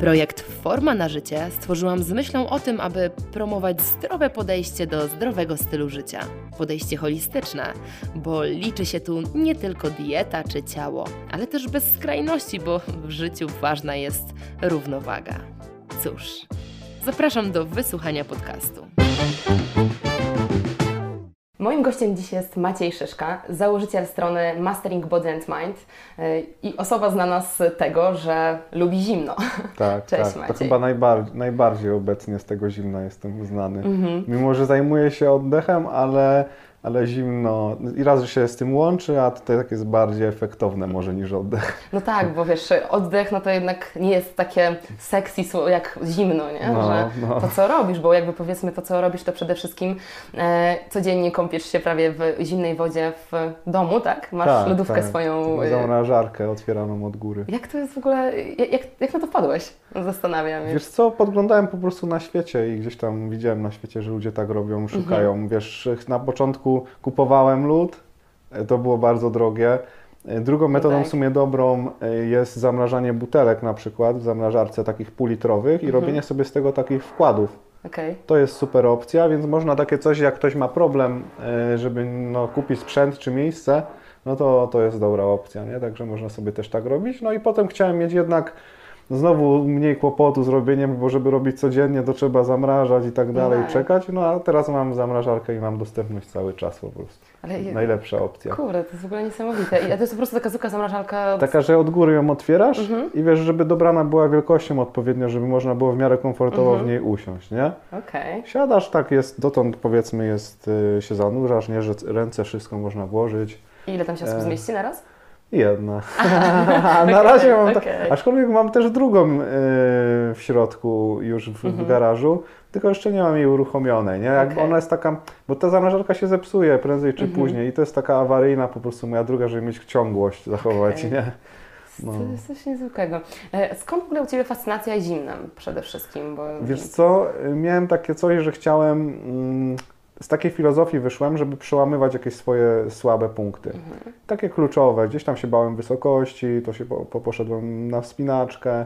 Projekt Forma na życie stworzyłam z myślą o tym, aby promować zdrowe podejście do zdrowego stylu życia. Podejście holistyczne, bo liczy się tu nie tylko dieta czy ciało, ale też bez skrajności, bo w życiu ważna jest równowaga. Cóż, zapraszam do wysłuchania podcastu. Moim gościem dziś jest Maciej Szyszka, założyciel strony Mastering Body and Mind i osoba znana z tego, że lubi zimno. Tak, cześć, tak. Maciej. To chyba najbardziej obecnie z tego zimna jestem znany. Mimo że zajmuję się oddechem, ale zimno i raz, że się z tym łączy, a tutaj tak jest bardziej efektowne może niż oddech. No tak, bo wiesz, oddech no to jednak nie jest takie sexy jak zimno, nie? No, że no. To co robisz, bo jakby powiedzmy to co robisz to przede wszystkim codziennie kąpiesz się prawie w zimnej wodzie w domu, tak? Masz tak, lodówkę tak. Swoją... zamrażarkę otwieraną od góry. Jak to jest w ogóle, jak na to wpadłeś? Zastanawiam się. Wiesz co, podglądałem po prostu na świecie i gdzieś tam widziałem na świecie, że ludzie tak robią, szukają. Wiesz, na początku kupowałem lód, to było bardzo drogie. Drugą metodą w sumie dobrą jest zamrażanie butelek na przykład w zamrażarce takich półlitrowych i robienie sobie z tego takich wkładów. Okay. To jest super opcja, więc można takie coś, jak ktoś ma problem, żeby kupić sprzęt czy miejsce, no to jest dobra opcja, nie? Także można sobie też tak robić. No i potem chciałem mieć jednak znowu mniej kłopotu z robieniem, bo żeby robić codziennie, to trzeba zamrażać i tak dalej, czekać. No a teraz mam zamrażarkę i mam dostępność cały czas po prostu. Ale najlepsza opcja. Kurde, to jest w ogóle niesamowite. A to jest po prostu taka zwykła zamrażarka... Taka, że od góry ją otwierasz i wiesz, żeby dobrana była wielkością odpowiednio, żeby można było w miarę komfortowo w niej usiąść, nie? Okej. Siadasz, tak jest, dotąd powiedzmy jest, się zanurzasz, nie, że ręce wszystko można włożyć. I ile tam się osób zmieści naraz? Jedna. Na razie mam aczkolwiek mam też drugą w środku już w garażu, tylko jeszcze nie mam jej uruchomionej, nie? Jak ona jest taka, bo ta zamrażarka się zepsuje prędzej czy później i to jest taka awaryjna po prostu moja druga, żeby mieć ciągłość zachować, nie? No. To jest coś niezwykłego. Skąd w ogóle u Ciebie fascynacja zimnem przede wszystkim? Bo... Wiesz co, miałem takie coś, że chciałem... Z takiej filozofii wyszłem, żeby przełamywać jakieś swoje słabe punkty. Takie kluczowe. Gdzieś tam się bałem wysokości, to się poszedłem na wspinaczkę,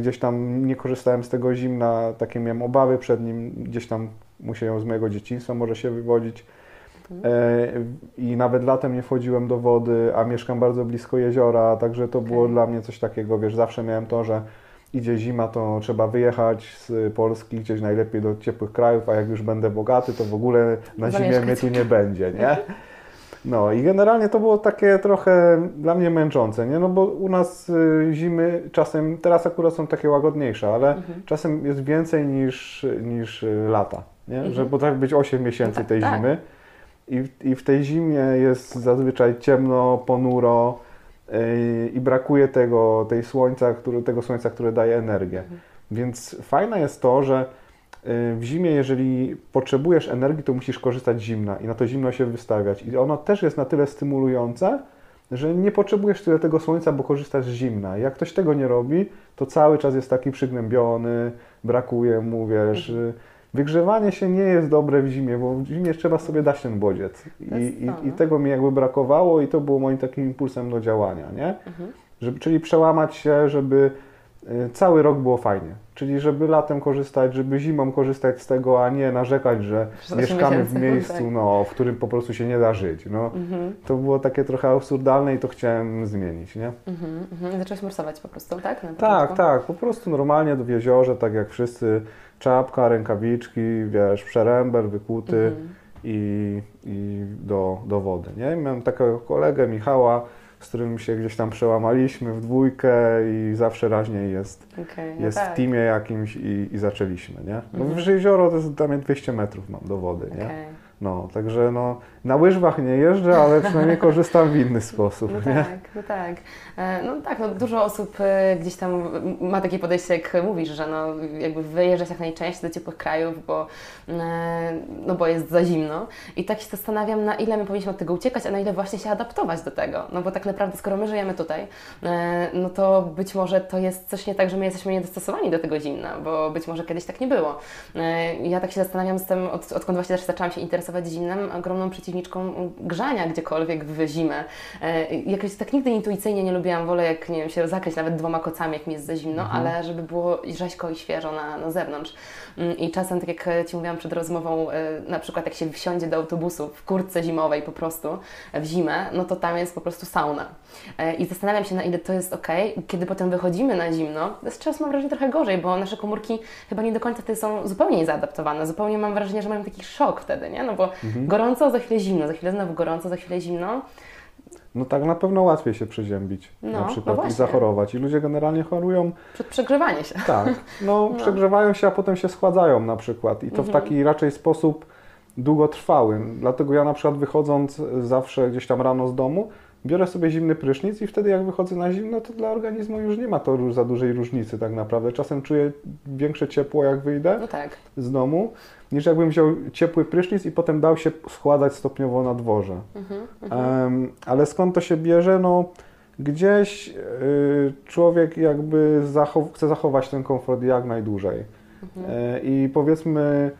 gdzieś tam nie korzystałem z tego zimna, takie miałem obawy przed nim, gdzieś tam musiałem z mojego dzieciństwa może się wywodzić. I nawet latem nie wchodziłem do wody, a mieszkam bardzo blisko jeziora, także to było dla mnie coś takiego, wiesz, zawsze miałem to, że idzie zima, to trzeba wyjechać z Polski gdzieś najlepiej do ciepłych krajów, a jak już będę bogaty, to w ogóle na zimie mnie tu nie będzie, nie? No i generalnie to było takie trochę dla mnie męczące, nie? No bo u nas zimy czasem, teraz akurat są takie łagodniejsze, ale czasem jest więcej niż lata, nie? Że potrafi być 8 miesięcy tej zimy i w tej zimie jest zazwyczaj ciemno, ponuro, i brakuje tego słońca, które daje energię. Więc fajne jest to, że w zimie, jeżeli potrzebujesz energii, to musisz korzystać z zimna i na to zimno się wystawiać. I ono też jest na tyle stymulujące, że nie potrzebujesz tyle tego słońca, bo korzystasz z zimna. Jak ktoś tego nie robi, to cały czas jest taki przygnębiony, brakuje mu, wiesz... Wygrzewanie się nie jest dobre w zimie, bo w zimie trzeba sobie dać ten bodziec. I tego mi jakby brakowało i to było moim takim impulsem do działania, nie? Czyli przełamać się, żeby cały rok było fajnie. Czyli żeby latem korzystać, żeby zimą korzystać z tego, a nie narzekać, że mieszkamy w miejscu, no, w którym po prostu się nie da żyć. No. To było takie trochę absurdalne i to chciałem zmienić, nie? Zacząłeś morsować po prostu, tak? Tak. Po prostu normalnie w jeziorze, tak jak wszyscy. Czapka, rękawiczki, wiesz, przerębel, wykuty i do wody, nie? Miałem takiego kolegę, Michała, z którym się gdzieś tam przełamaliśmy w dwójkę i zawsze raźniej jest w teamie jakimś i zaczęliśmy, nie? No, jezioro to jest dla mnie 200 metrów mam do wody, nie? No, także no, na łyżwach nie jeżdżę, ale przynajmniej korzystam w inny sposób, no nie? Tak, no tak. No tak, no dużo osób gdzieś tam ma takie podejście, jak mówisz, że no jakby wyjeżdżać jak najczęściej do ciepłych krajów, bo jest za zimno. I tak się zastanawiam, na ile my powinniśmy od tego uciekać, a na ile właśnie się adaptować do tego. No bo tak naprawdę, skoro my żyjemy tutaj, no to być może to jest coś nie tak, że my jesteśmy niedostosowani do tego zimna, bo być może kiedyś tak nie było. Ja tak się zastanawiam, odkąd właśnie też zaczęłam się interesować zimnem, ogromną przeciwniczką grzania gdziekolwiek w zimę. Jakoś tak nigdy intuicyjnie nie lubiłam, wolę jak, nie wiem, się zakryć nawet dwoma kocami, jak mi jest za zimno, ale żeby było rzeźko i świeżo na zewnątrz. I czasem, tak jak Ci mówiłam przed rozmową, na przykład jak się wsiądzie do autobusu w kurtce zimowej po prostu w zimę, no to tam jest po prostu sauna. I zastanawiam się, na ile to jest okej, kiedy potem wychodzimy na zimno, z czasem mam wrażenie trochę gorzej, bo nasze komórki chyba nie do końca są zupełnie niezaadaptowane, zupełnie mam wrażenie, że mają taki szok wtedy, nie? No bo gorąco, za chwilę zimno, za chwilę znowu gorąco, za chwilę zimno. No tak, na pewno łatwiej się przeziębić, na przykład, i zachorować. I ludzie generalnie chorują... Przegrzewanie się. Tak, no przegrzewają się, a potem się schładzają na przykład. I to w taki raczej sposób długotrwały. Dlatego ja na przykład wychodząc zawsze gdzieś tam rano z domu, biorę sobie zimny prysznic i wtedy jak wychodzę na zimno, to dla organizmu już nie ma to za dużej różnicy tak naprawdę. Czasem czuję większe ciepło, jak wyjdę z domu, niż jakbym wziął ciepły prysznic i potem dał się schładzać stopniowo na dworze. Ale skąd to się bierze? No, gdzieś człowiek jakby chce zachować ten komfort jak najdłużej. I powiedzmy,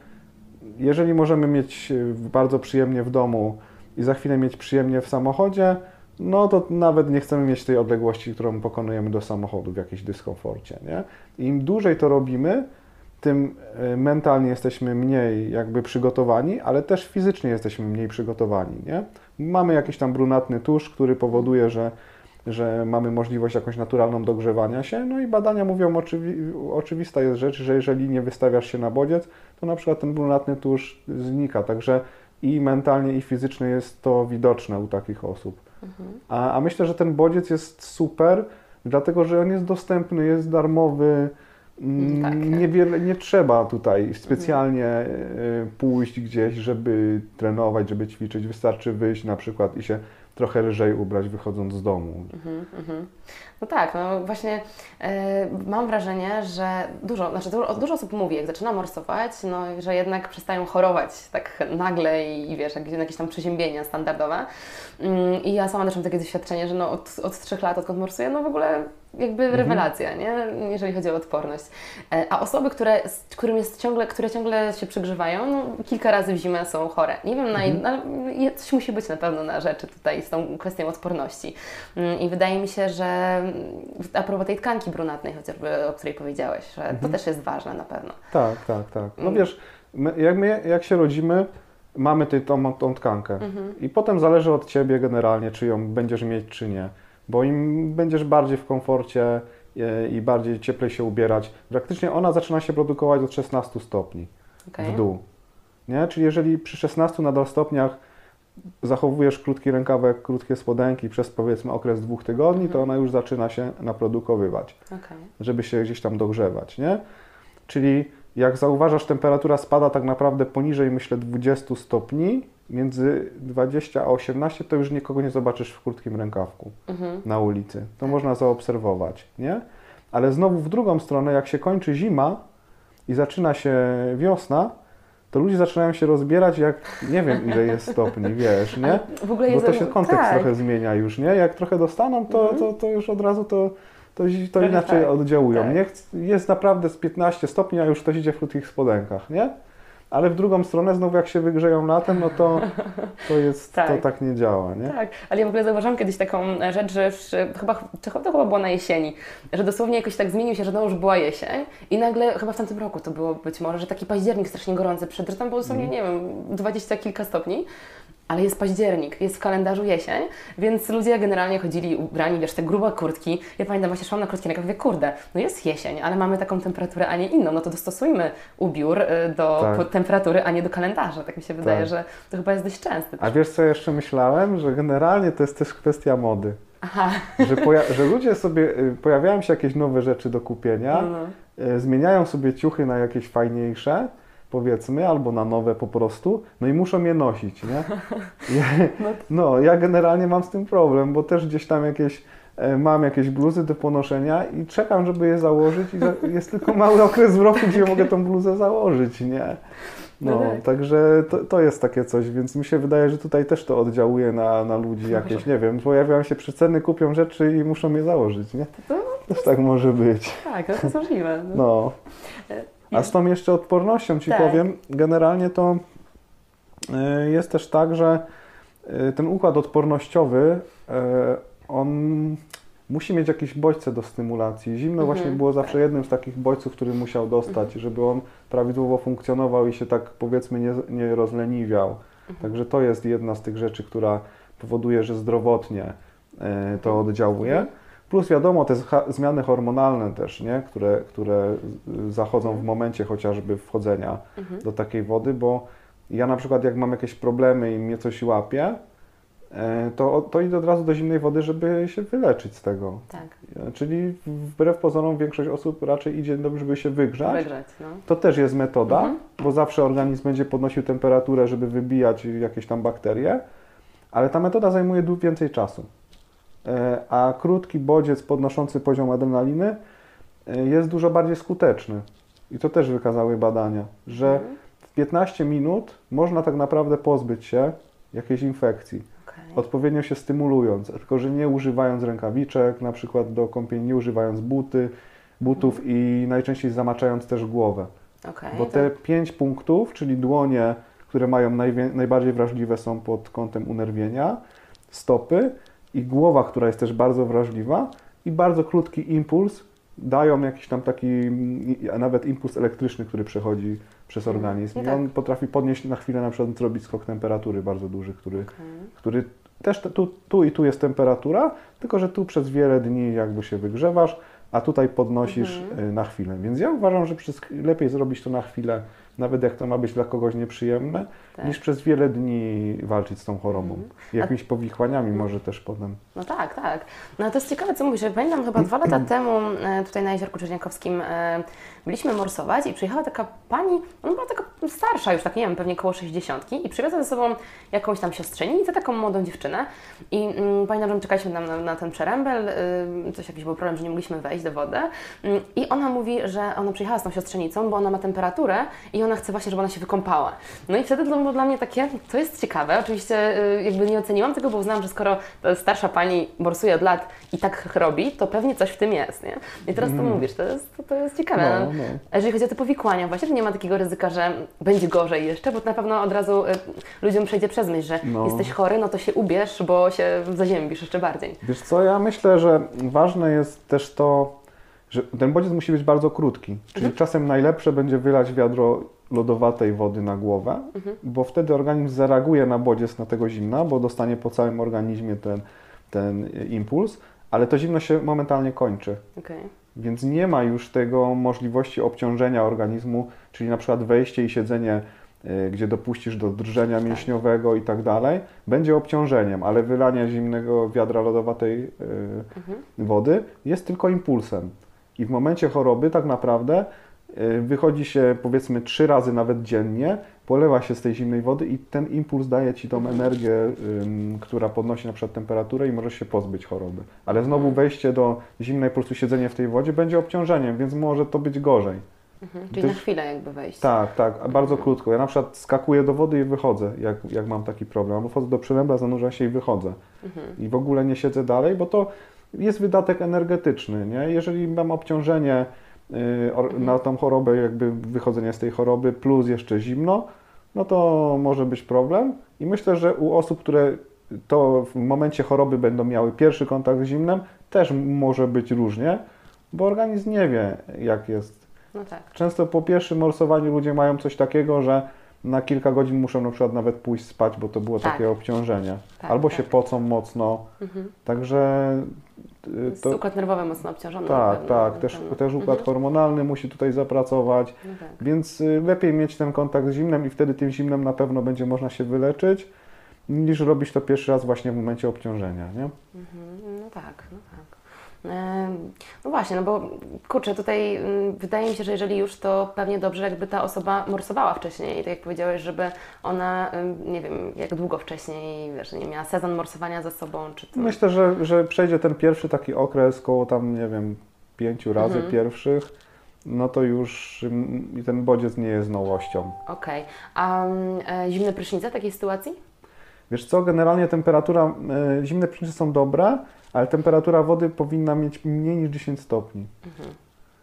jeżeli możemy mieć bardzo przyjemnie w domu i za chwilę mieć przyjemnie w samochodzie, no to nawet nie chcemy mieć tej odległości, którą pokonujemy do samochodu w jakimś dyskomforcie, nie? Im dłużej to robimy, tym mentalnie jesteśmy mniej jakby przygotowani, ale też fizycznie jesteśmy mniej przygotowani, nie? Mamy jakiś tam brunatny tłuszcz, który powoduje, że mamy możliwość jakąś naturalną dogrzewania się, no i badania mówią, oczywista jest rzecz, że jeżeli nie wystawiasz się na bodziec, to na przykład ten brunatny tłuszcz znika, także i mentalnie, i fizycznie jest to widoczne u takich osób. A myślę, że ten bodziec jest super, dlatego że on jest dostępny, jest darmowy, niewiele, nie trzeba tutaj specjalnie pójść gdzieś, żeby trenować, żeby ćwiczyć, wystarczy wyjść na przykład i się trochę lżej ubrać wychodząc z domu. No tak, no właśnie mam wrażenie, że dużo osób mówi, jak zaczyna morsować, no, że jednak przestają chorować tak nagle i wiesz, jakieś tam przeziębienia standardowe. I ja sama też mam takie doświadczenie, że no, od 3 lat, odkąd morsuję, no w ogóle jakby rewelacja, nie? Jeżeli chodzi o odporność. A osoby, które ciągle się przegrzewają, no, kilka razy w zimę są chore. Nie wiem, coś musi być na pewno na rzeczy tutaj z tą kwestią odporności. I wydaje mi się, że a propos tej tkanki brunatnej chociażby, o której powiedziałeś, że to też jest ważne na pewno. Tak. No wiesz, my jak się rodzimy, mamy tą tkankę i potem zależy od Ciebie generalnie, czy ją będziesz mieć, czy nie. Bo im będziesz bardziej w komforcie i bardziej cieplej się ubierać, praktycznie ona zaczyna się produkować od 16 stopni w dół. Nie? Czyli jeżeli przy 16 nadal stopniach zachowujesz krótki rękawek, krótkie spodenki przez powiedzmy okres 2 tygodni, to ona już zaczyna się naprodukowywać, żeby się gdzieś tam dogrzewać, nie? Czyli jak zauważasz, temperatura spada tak naprawdę poniżej, myślę, 20 stopni, między 20 a 18, to już nikogo nie zobaczysz w krótkim rękawku na ulicy. To można zaobserwować, nie? Ale znowu w drugą stronę, jak się kończy zima i zaczyna się wiosna, to ludzie zaczynają się rozbierać, jak nie wiem, ile jest stopni, wiesz, nie? W ogóle jest, bo to się kontekst trochę zmienia już, nie? Jak trochę dostaną, to już od razu to inaczej oddziałują. Tak. Nie? Jest naprawdę z 15 stopni, a już ktoś idzie w krótkich spodenkach, nie? Ale w drugą stronę znowu jak się wygrzeją latem, no to tak nie działa, nie? Tak, ale ja w ogóle zauważyłam kiedyś taką rzecz, że chyba było na jesieni, że dosłownie jakoś tak zmienił się, że no już była jesień i nagle, chyba w tamtym roku to było być może, że taki październik strasznie gorący przyszedł, że tam było dosłownie, nie wiem, 20 kilka stopni. Ale jest październik, jest w kalendarzu jesień, więc ludzie generalnie chodzili ubrani, wiesz, te grube kurtki. Ja pamiętam, właśnie szłam na krótkie rękawy, mówię, kurde, no jest jesień, ale mamy taką temperaturę, a nie inną, no to dostosujmy ubiór do temperatury, a nie do kalendarza. Tak mi się wydaje, że to chyba jest dość częste. A wiesz, co ja jeszcze myślałem? Że generalnie to jest też kwestia mody. Aha. Że ludzie sobie, pojawiają się jakieś nowe rzeczy do kupienia, zmieniają sobie ciuchy na jakieś fajniejsze, powiedzmy, albo na nowe po prostu, no i muszą je nosić, nie? No, ja generalnie mam z tym problem, bo też gdzieś tam jakieś, mam jakieś bluzy do ponoszenia i czekam, żeby je założyć i jest tylko mały okres w roku, gdzie mogę tą bluzę założyć, nie? No, także to jest takie coś, więc mi się wydaje, że tutaj też to oddziałuje na ludzi jakieś, nie wiem, pojawiają się przeceny, kupią rzeczy i muszą je założyć, nie? Też tak może być. Tak, to jest możliwe. No. A z tą jeszcze odpornością ci powiem, generalnie to jest też tak, że ten układ odpornościowy, on musi mieć jakieś bodźce do stymulacji. Zimno właśnie było zawsze jednym z takich bodźców, który musiał dostać, żeby on prawidłowo funkcjonował i się tak powiedzmy nie rozleniwiał. Także to jest jedna z tych rzeczy, która powoduje, że zdrowotnie to oddziałuje. Plus wiadomo, te zmiany hormonalne też, nie? Które zachodzą w momencie chociażby wchodzenia do takiej wody, bo ja na przykład jak mam jakieś problemy i mnie coś łapie, to idę od razu do zimnej wody, żeby się wyleczyć z tego. Tak. Czyli wbrew pozorom większość osób raczej idzie, żeby się wygrzać no. To też jest metoda, bo zawsze organizm będzie podnosił temperaturę, żeby wybijać jakieś tam bakterie, ale ta metoda zajmuje więcej czasu. A krótki bodziec podnoszący poziom adrenaliny jest dużo bardziej skuteczny. I to też wykazały badania, że w 15 minut można tak naprawdę pozbyć się jakiejś infekcji, odpowiednio się stymulując, tylko że nie używając rękawiczek, na przykład do kąpieli, nie używając butów i najczęściej zamaczając też głowę. Bo te 5 punktów, czyli dłonie, które mają najbardziej wrażliwe są pod kątem unerwienia, stopy, i głowa, która jest też bardzo wrażliwa i bardzo krótki impuls, dają jakiś tam taki, nawet impuls elektryczny, który przechodzi przez organizm. I on potrafi podnieść na chwilę, na przykład zrobić skok temperatury bardzo duży, który też tu i tu jest temperatura, tylko że tu przez wiele dni jakby się wygrzewasz, a tutaj podnosisz na chwilę. Więc ja uważam, że lepiej zrobić to na chwilę, nawet jak to ma być dla kogoś nieprzyjemne, niż przez wiele dni walczyć z tą chorobą. Jakimiś powikłaniami może też potem. No tak, tak. No to jest ciekawe, co mówisz. Ja pamiętam chyba 2 lata temu tutaj na Jeziorku Czerniakowskim byliśmy morsować i przyjechała taka pani, ona była taka starsza już, tak nie wiem, pewnie koło 60 i przywiozła ze sobą jakąś tam siostrzenicę, taką młodą dziewczynę i pamiętam, że czekaliśmy tam na ten przerębel, jakiś był problem, że nie mogliśmy wejść do wody i ona mówi, że ona przyjechała z tą siostrzenicą, bo ona ma temperaturę i ona chce właśnie, żeby ona się wykąpała. No i wtedy to było dla mnie takie, to jest ciekawe, oczywiście jakby nie oceniłam tego, bo uznałam, że skoro starsza pani morsuje od lat i tak robi, to pewnie coś w tym jest, nie? I teraz to mówisz, to jest ciekawe. No, no. Jeżeli chodzi o te powikłania, właśnie to nie ma takiego ryzyka, że będzie gorzej jeszcze, bo na pewno od razu ludziom przejdzie przez myśl, że jesteś chory, no to się ubierz, bo się zaziębisz jeszcze bardziej. Wiesz co, ja myślę, że ważne jest też to, że ten bodziec musi być bardzo krótki, czyli czasem najlepsze będzie wylać wiadro lodowatej wody na głowę, bo wtedy organizm zareaguje na bodziec, na tego zimna, bo dostanie po całym organizmie ten impuls, ale to zimno się momentalnie kończy. Więc nie ma już tego możliwości obciążenia organizmu, czyli na przykład wejście i siedzenie, gdzie dopuścisz do drżenia mięśniowego i tak dalej, będzie obciążeniem, ale wylanie zimnego wiadra lodowatej wody jest tylko impulsem. I w momencie choroby tak naprawdę wychodzi się powiedzmy 3 razy nawet dziennie, polewa się z tej zimnej wody i ten impuls daje ci tą energię, która podnosi na przykład temperaturę i możesz się pozbyć choroby. Ale znowu wejście do zimnej, po prostu siedzenie w tej wodzie będzie obciążeniem, więc może to być gorzej. Czyli na chwilę jakby wejść. Tak, tak, bardzo krótko. Ja na przykład skakuję do wody i wychodzę, jak mam taki problem. Albo wchodzę do przylębla, zanurzam się i wychodzę. I w ogóle nie siedzę dalej, bo to jest wydatek energetyczny, nie? Jeżeli mam obciążenie na tą chorobę, jakby wychodzenie z tej choroby, plus jeszcze zimno, no to może być problem. I myślę, że u osób, które to w momencie choroby będą miały pierwszy kontakt z zimnem, też może być różnie, bo organizm nie wie, jak jest. No tak. Często po pierwszym morsowaniu ludzie mają coś takiego, że na kilka godzin muszą na przykład nawet pójść spać, bo to było takie obciążenie. Tak, albo się pocą mocno. Także to układ nerwowy mocno obciążony. Tak, tak. Też układ hormonalny musi tutaj zapracować. No tak. Więc lepiej mieć ten kontakt z zimnem i wtedy tym zimnem na pewno będzie można się wyleczyć, niż robić to pierwszy raz właśnie w momencie obciążenia, nie? No tak, no tak. No właśnie, no bo kurczę, tutaj wydaje mi się, że jeżeli już, to pewnie dobrze jakby ta osoba morsowała wcześniej, tak jak powiedziałeś, żeby ona, nie wiem, jak długo wcześniej, wiesz, nie miała sezon morsowania za sobą, czy to... Myślę, że przejdzie ten pierwszy taki okres koło tam, nie wiem, 5 razy pierwszych, no to już ten bodziec nie jest nowością. Okej. A zimne prysznice w takiej sytuacji? Wiesz co, generalnie temperatura, zimne prysznice są dobre, ale temperatura wody powinna mieć mniej niż 10 stopni.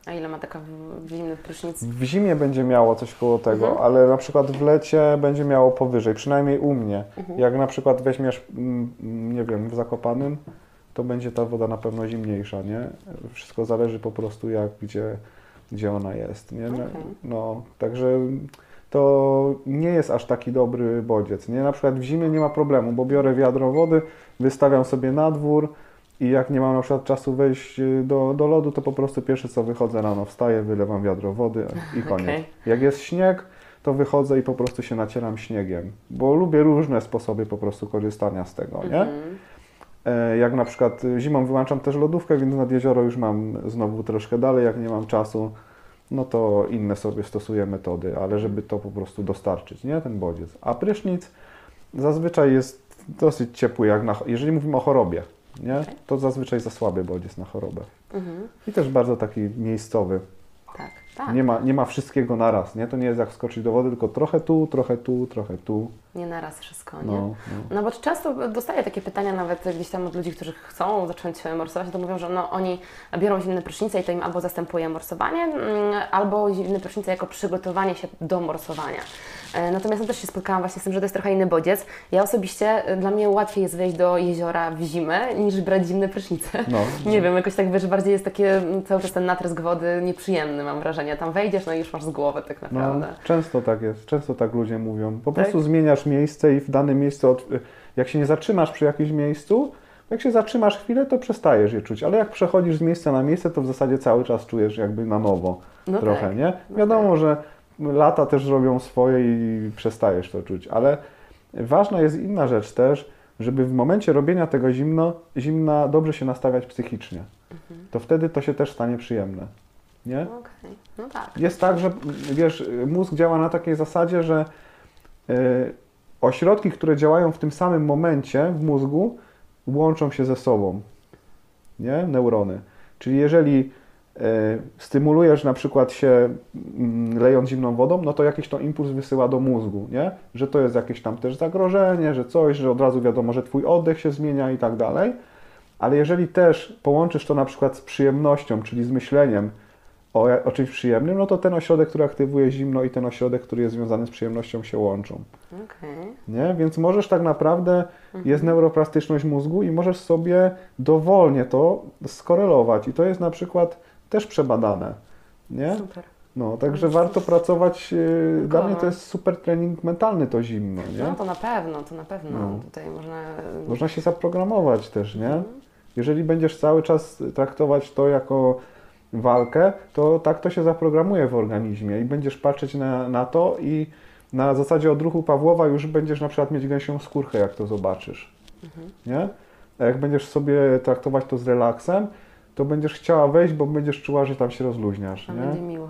A ile ma taka w zimnych prysznic? W zimie będzie miało coś koło tego, ale na przykład w lecie będzie miało powyżej, przynajmniej u mnie. Jak na przykład weźmiesz, nie wiem, w Zakopanym, to będzie ta woda na pewno zimniejsza, nie? Wszystko zależy po prostu jak, gdzie ona jest, nie? No, także to nie jest aż taki dobry bodziec, nie? Na przykład w zimie nie ma problemu, bo biorę wiadro wody, wystawiam sobie na dwór i jak nie mam na przykład czasu wejść do lodu, to po prostu pierwsze co wychodzę rano, wstaję, wylewam wiadro wody i koniec. Jak jest śnieg, to wychodzę i po prostu się nacieram śniegiem, bo lubię różne sposoby po prostu korzystania z tego, nie? Jak na przykład zimą wyłączam też lodówkę, więc nad jezioro już mam znowu troszkę dalej, jak nie mam czasu, no to inne sobie stosuję metody, ale żeby to po prostu dostarczyć, nie? Ten bodziec. A prysznic zazwyczaj jest dosyć ciepły, jak na, jeżeli mówimy o chorobie, nie? To zazwyczaj za słaby bodziec na chorobę. I też bardzo taki miejscowy. Nie ma wszystkiego naraz, nie? To nie jest jak skoczyć do wody, tylko trochę tu, trochę tu, trochę tu. Nie naraz wszystko, nie? No bo często dostaję takie pytania nawet gdzieś tam od ludzi, którzy chcą zacząć morsować, to mówią, że no, oni biorą zimne prysznice i to im albo zastępuje morsowanie, albo zimne prysznice jako przygotowanie się do morsowania. Natomiast ja też się spotkałam właśnie z tym, że to jest trochę inny bodziec. Ja osobiście, dla mnie łatwiej jest wejść do jeziora w zimę, niż brać zimne prysznice. Nie wiem, jakoś tak, wiesz, bardziej jest takie cały czas ten natrysk wody nieprzyjemny, mam wrażenie. Tam wejdziesz, no i już masz z głowy tak naprawdę. No, często tak jest, często tak ludzie mówią. Po prostu zmieniasz miejsce i w danym miejscu, jak się nie zatrzymasz przy jakimś miejscu, jak się zatrzymasz chwilę, to przestajesz je czuć, ale jak przechodzisz z miejsca na miejsce, to w zasadzie cały czas czujesz jakby na nowo trochę, nie? Wiadomo, że lata też robią swoje i przestajesz to czuć, ale ważna jest inna rzecz też, żeby w momencie robienia tego zimna dobrze się nastawiać psychicznie. To wtedy to się też stanie przyjemne, nie? No tak. Jest tak, że wiesz, mózg działa na takiej zasadzie, że ośrodki, które działają w tym samym momencie w mózgu, łączą się ze sobą, nie? Neurony. Czyli jeżeli stymulujesz na przykład się lejąc zimną wodą, no to jakiś to impuls wysyła do mózgu, nie? Że to jest jakieś tam też zagrożenie, że coś, że od razu wiadomo, że twój oddech się zmienia i tak dalej. Ale jeżeli też połączysz to na przykład z przyjemnością, czyli z myśleniem o czymś przyjemnym, no to ten ośrodek, który aktywuje zimno i ten ośrodek, który jest związany z przyjemnością, się łączą. Nie? Więc możesz tak naprawdę, jest neuroplastyczność mózgu i możesz sobie dowolnie to skorelować i to jest na przykład też przebadane. Nie? No, także warto pracować. Dla mnie to jest super trening mentalny, to zimno. Nie? No to na pewno, tutaj można się zaprogramować też, nie? Jeżeli będziesz cały czas traktować to jako walkę, to tak to się zaprogramuje w organizmie i będziesz patrzeć na to i na zasadzie odruchu Pawłowa już będziesz na przykład mieć gęsią skórkę, jak to zobaczysz, nie? A jak będziesz sobie traktować to z relaksem, to będziesz chciała wejść, bo będziesz czuła, że tam się rozluźniasz, nie? Będzie miło.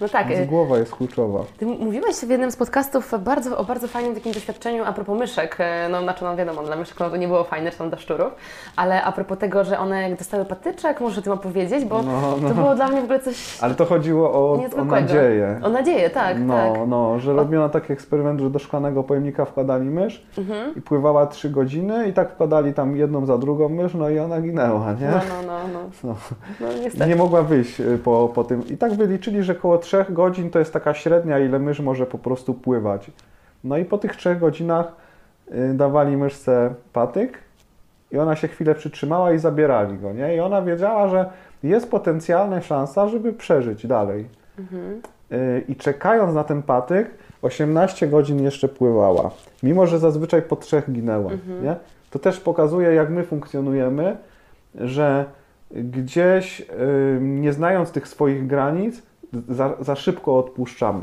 No tak. Więc głowa jest kluczowa. Ty mówiłaś w jednym z podcastów o bardzo fajnym takim doświadczeniu a propos myszek. No, znaczy, no wiadomo, dla myszek to nie było fajne, czy tam dla szczurów, ale a propos tego, że one dostały patyczek, muszę o tym opowiedzieć, bo to było dla mnie w ogóle coś. Ale to chodziło o nadzieję. O nadzieję, tak. Że robiono taki eksperyment, że do szklanego pojemnika wkładali mysz i pływała 3 godziny i tak wkładali tam jedną za drugą mysz, no i ona ginęła, nie? Nie mogła wyjść po tym. I tak wyliczyli, że około 3 godzin to jest taka średnia, ile mysz może po prostu pływać. No i po tych 3 godzinach dawali myszce patyk i ona się chwilę przytrzymała i zabierali go, nie? I ona wiedziała, że jest potencjalna szansa, żeby przeżyć dalej. I czekając na ten patyk, 18 godzin jeszcze pływała. Mimo, że zazwyczaj po 3 ginęła, nie? To też pokazuje, jak my funkcjonujemy, że gdzieś nie znając tych swoich granic, za szybko odpuszczamy.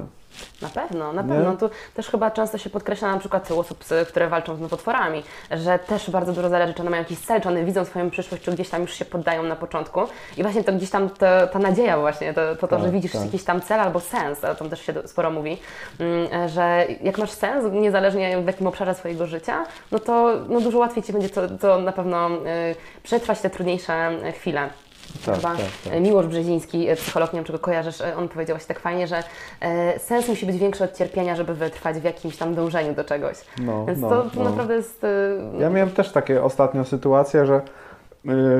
Na pewno, na pewno. Nie? Tu też chyba często się podkreśla na przykład u osób, które walczą z nowotworami, że też bardzo dużo zależy, czy one mają jakiś cel, czy one widzą swoją przyszłość, czy gdzieś tam już się poddają na początku. I właśnie to gdzieś tam ta nadzieja właśnie, to że widzisz jakiś tam cel albo sens, o tym też się sporo mówi, że jak masz sens, niezależnie w jakim obszarze swojego życia, no to no dużo łatwiej Ci będzie to na pewno przetrwać te trudniejsze chwile. Tak. Miłosz Brzeziński, psycholog, nie wiem, czy go kojarzysz, on powiedział właśnie tak fajnie, że sens musi być większy od cierpienia, żeby wytrwać w jakimś tam dążeniu do czegoś. Więc to naprawdę jest... Ja miałem też takie ostatnią sytuację, że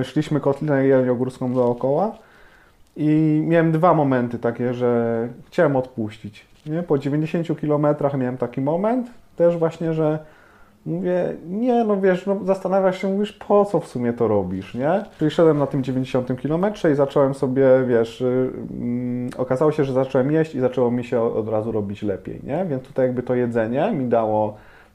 szliśmy Kotlinę Jeleniogórską dookoła i miałem dwa momenty takie, że chciałem odpuścić. Nie? Po 90 kilometrach miałem taki moment też właśnie, że mówię, nie, no wiesz, no zastanawiasz się, mówisz, po co w sumie to robisz, nie? Czyli szedłem na tym 90 kilometrze i zacząłem sobie, wiesz, okazało się, że zacząłem jeść i zaczęło mi się od razu robić lepiej, nie? Więc tutaj jakby to jedzenie mi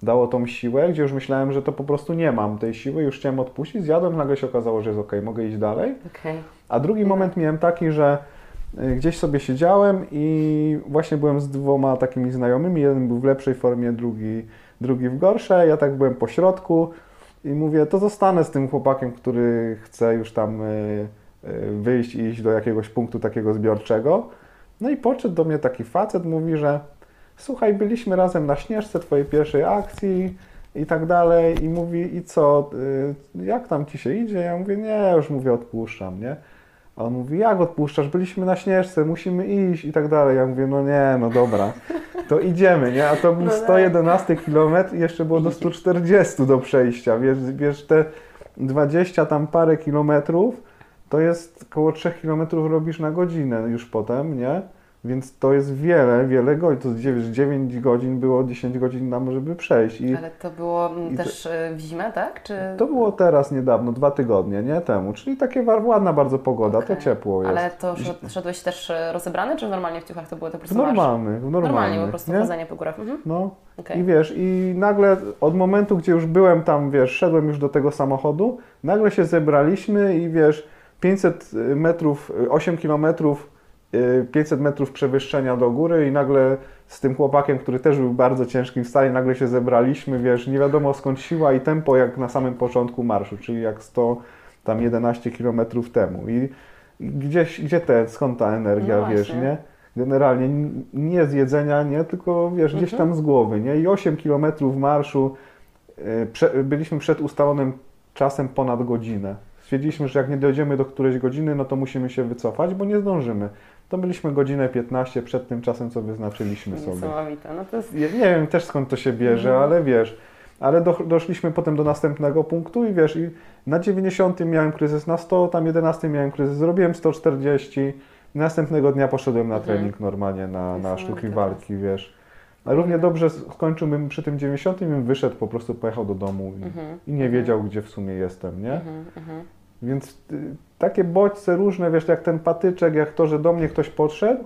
dało tą siłę, gdzie już myślałem, że to po prostu nie mam tej siły, już chciałem odpuścić, zjadłem, nagle się okazało, że jest okej, mogę iść dalej. Okay. A drugi moment miałem taki, że gdzieś sobie siedziałem i właśnie byłem z dwoma takimi znajomymi, jeden był w lepszej formie, drugi w gorszej, ja tak byłem po środku i mówię, to zostanę z tym chłopakiem, który chce już tam wyjść i iść do jakiegoś punktu takiego zbiorczego. No i podszedł do mnie taki facet, mówi, że słuchaj, byliśmy razem na Śnieżce twojej pierwszej akcji i tak dalej i mówi, i co, jak tam ci się idzie? Ja mówię, nie, już mówię, odpuszczam, nie? A on mówi, jak odpuszczasz? Byliśmy na Śnieżce, musimy iść i tak dalej. Ja mówię, no nie, no dobra, to idziemy, nie? A to był 111 km i jeszcze było do 140 do przejścia. Wiesz, te 20 tam parę kilometrów, to jest około 3 km robisz na godzinę już potem, nie? Więc to jest wiele godzin. To 9 godzin było, 10 godzin nam, żeby przejść. Ale to było też w zimę, tak? Czy... To było teraz niedawno, 2 tygodnie, nie temu. Czyli takie ładna bardzo pogoda, to ciepło jest. Ale to szedłeś też rozebrany, czy normalnie w ciuchach to było? To po prostu normalnie po prostu chodzenie po górach. Mhm. No. Okay. I wiesz, i nagle od momentu, gdzie już byłem tam, wiesz, szedłem już do tego samochodu, nagle się zebraliśmy i wiesz, 500 metrów, 8 kilometrów 500 metrów przewyższenia do góry i nagle z tym chłopakiem, który też był w bardzo ciężkim stanie, nagle się zebraliśmy, wiesz, nie wiadomo skąd siła i tempo jak na samym początku marszu, czyli jak 111 km temu. I skąd ta energia, no wiesz, nie? Generalnie nie z jedzenia, nie, tylko wiesz, gdzieś tam z głowy, nie? I 8 km marszu, byliśmy przed ustalonym czasem ponad godzinę. Stwierdziliśmy, że jak nie dojdziemy do którejś godziny, no to musimy się wycofać, bo nie zdążymy. To byliśmy godzinę 15 przed tym czasem, co wyznaczyliśmy sobie. Niesamowite. No to jest... nie wiem też skąd to się bierze, ale wiesz, ale doszliśmy potem do następnego punktu i wiesz, i na 90 miałem kryzys, na 100, tam 11 miałem kryzys, zrobiłem 140, następnego dnia poszedłem na trening normalnie, na sztuki walki, wiesz. A równie dobrze skończyłbym przy tym 90, bym wyszedł, po prostu pojechał do domu i nie wiedział, gdzie w sumie jestem, nie? Więc takie bodźce różne, wiesz, jak ten patyczek, jak to, że do mnie ktoś podszedł,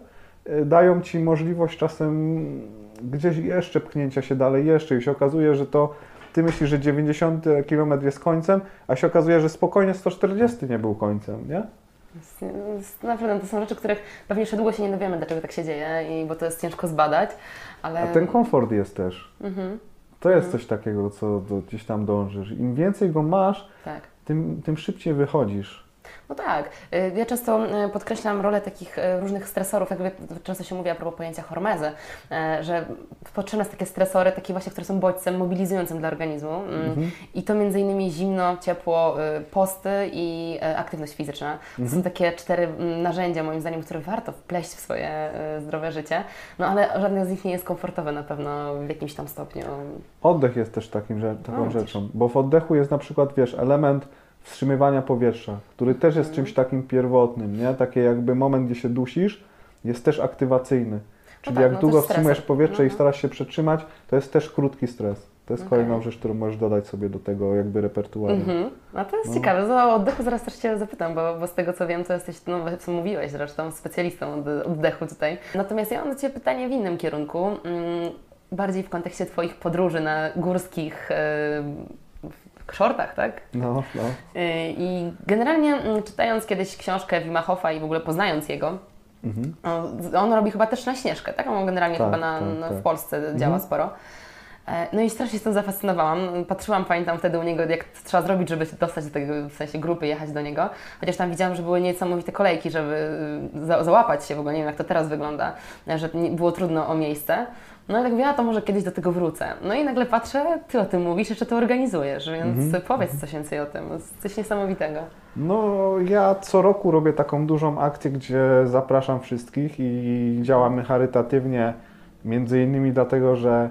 dają Ci możliwość czasem gdzieś jeszcze pchnięcia się dalej jeszcze i się okazuje, że to Ty myślisz, że 90 km jest końcem, a się okazuje, że spokojnie 140 nie był końcem, nie? Naprawdę, to są rzeczy, których pewnie jeszcze długo się nie dowiemy, dlaczego tak się dzieje, bo to jest ciężko zbadać, ale... A ten komfort jest też. To jest coś takiego, co gdzieś tam dążysz. Im więcej go masz, tym szybciej wychodzisz. No tak. Ja często podkreślam rolę takich różnych stresorów, jakby często się mówi a propos pojęcia hormezy, że potrzebne są takie stresory, takie właśnie, które są bodźcem mobilizującym dla organizmu i to m.in. zimno, ciepło, posty i aktywność fizyczna. To są takie 4 narzędzia, moim zdaniem, które warto wpleść w swoje zdrowe życie, no ale żadne z nich nie jest komfortowe na pewno w jakimś tam stopniu. Oddech jest też taką rzeczą, bo w oddechu jest na przykład, wiesz, element wstrzymywania powietrza, który też jest czymś takim pierwotnym, nie? Taki jakby moment, gdzie się dusisz, jest też aktywacyjny. Czyli jak długo wstrzymujesz powietrze i starasz się przetrzymać, to jest też krótki stres. To jest kolejna rzecz, którą możesz dodać sobie do tego jakby repertuaru. A to jest ciekawe. O oddechu zaraz też Cię zapytam, bo z tego co wiem, to jesteś, no co mówiłeś zresztą, specjalistą od oddechu tutaj. Natomiast ja mam do Ciebie pytanie w innym kierunku, bardziej w kontekście Twoich podróży na górskich szortach, tak? No. I generalnie czytając kiedyś książkę Wima Hofa i w ogóle poznając jego, Mhm. On robi chyba też na Śnieżkę, tak? On generalnie tak, chyba w Polsce działa sporo. No i strasznie się tym zafascynowałam. Patrzyłam, pamiętam wtedy u niego, jak trzeba zrobić, żeby się dostać do tego, w sensie grupy, jechać do niego. Chociaż tam widziałam, że były niesamowite kolejki, żeby załapać się w ogóle. Nie wiem, jak to teraz wygląda, że było trudno o miejsce. No i tak mówię, a to może kiedyś do tego wrócę. No i nagle patrzę, ty o tym mówisz, jeszcze to organizujesz, więc powiedz coś więcej o tym, coś niesamowitego. No ja co roku robię taką dużą akcję, gdzie zapraszam wszystkich i działamy charytatywnie, między innymi dlatego, że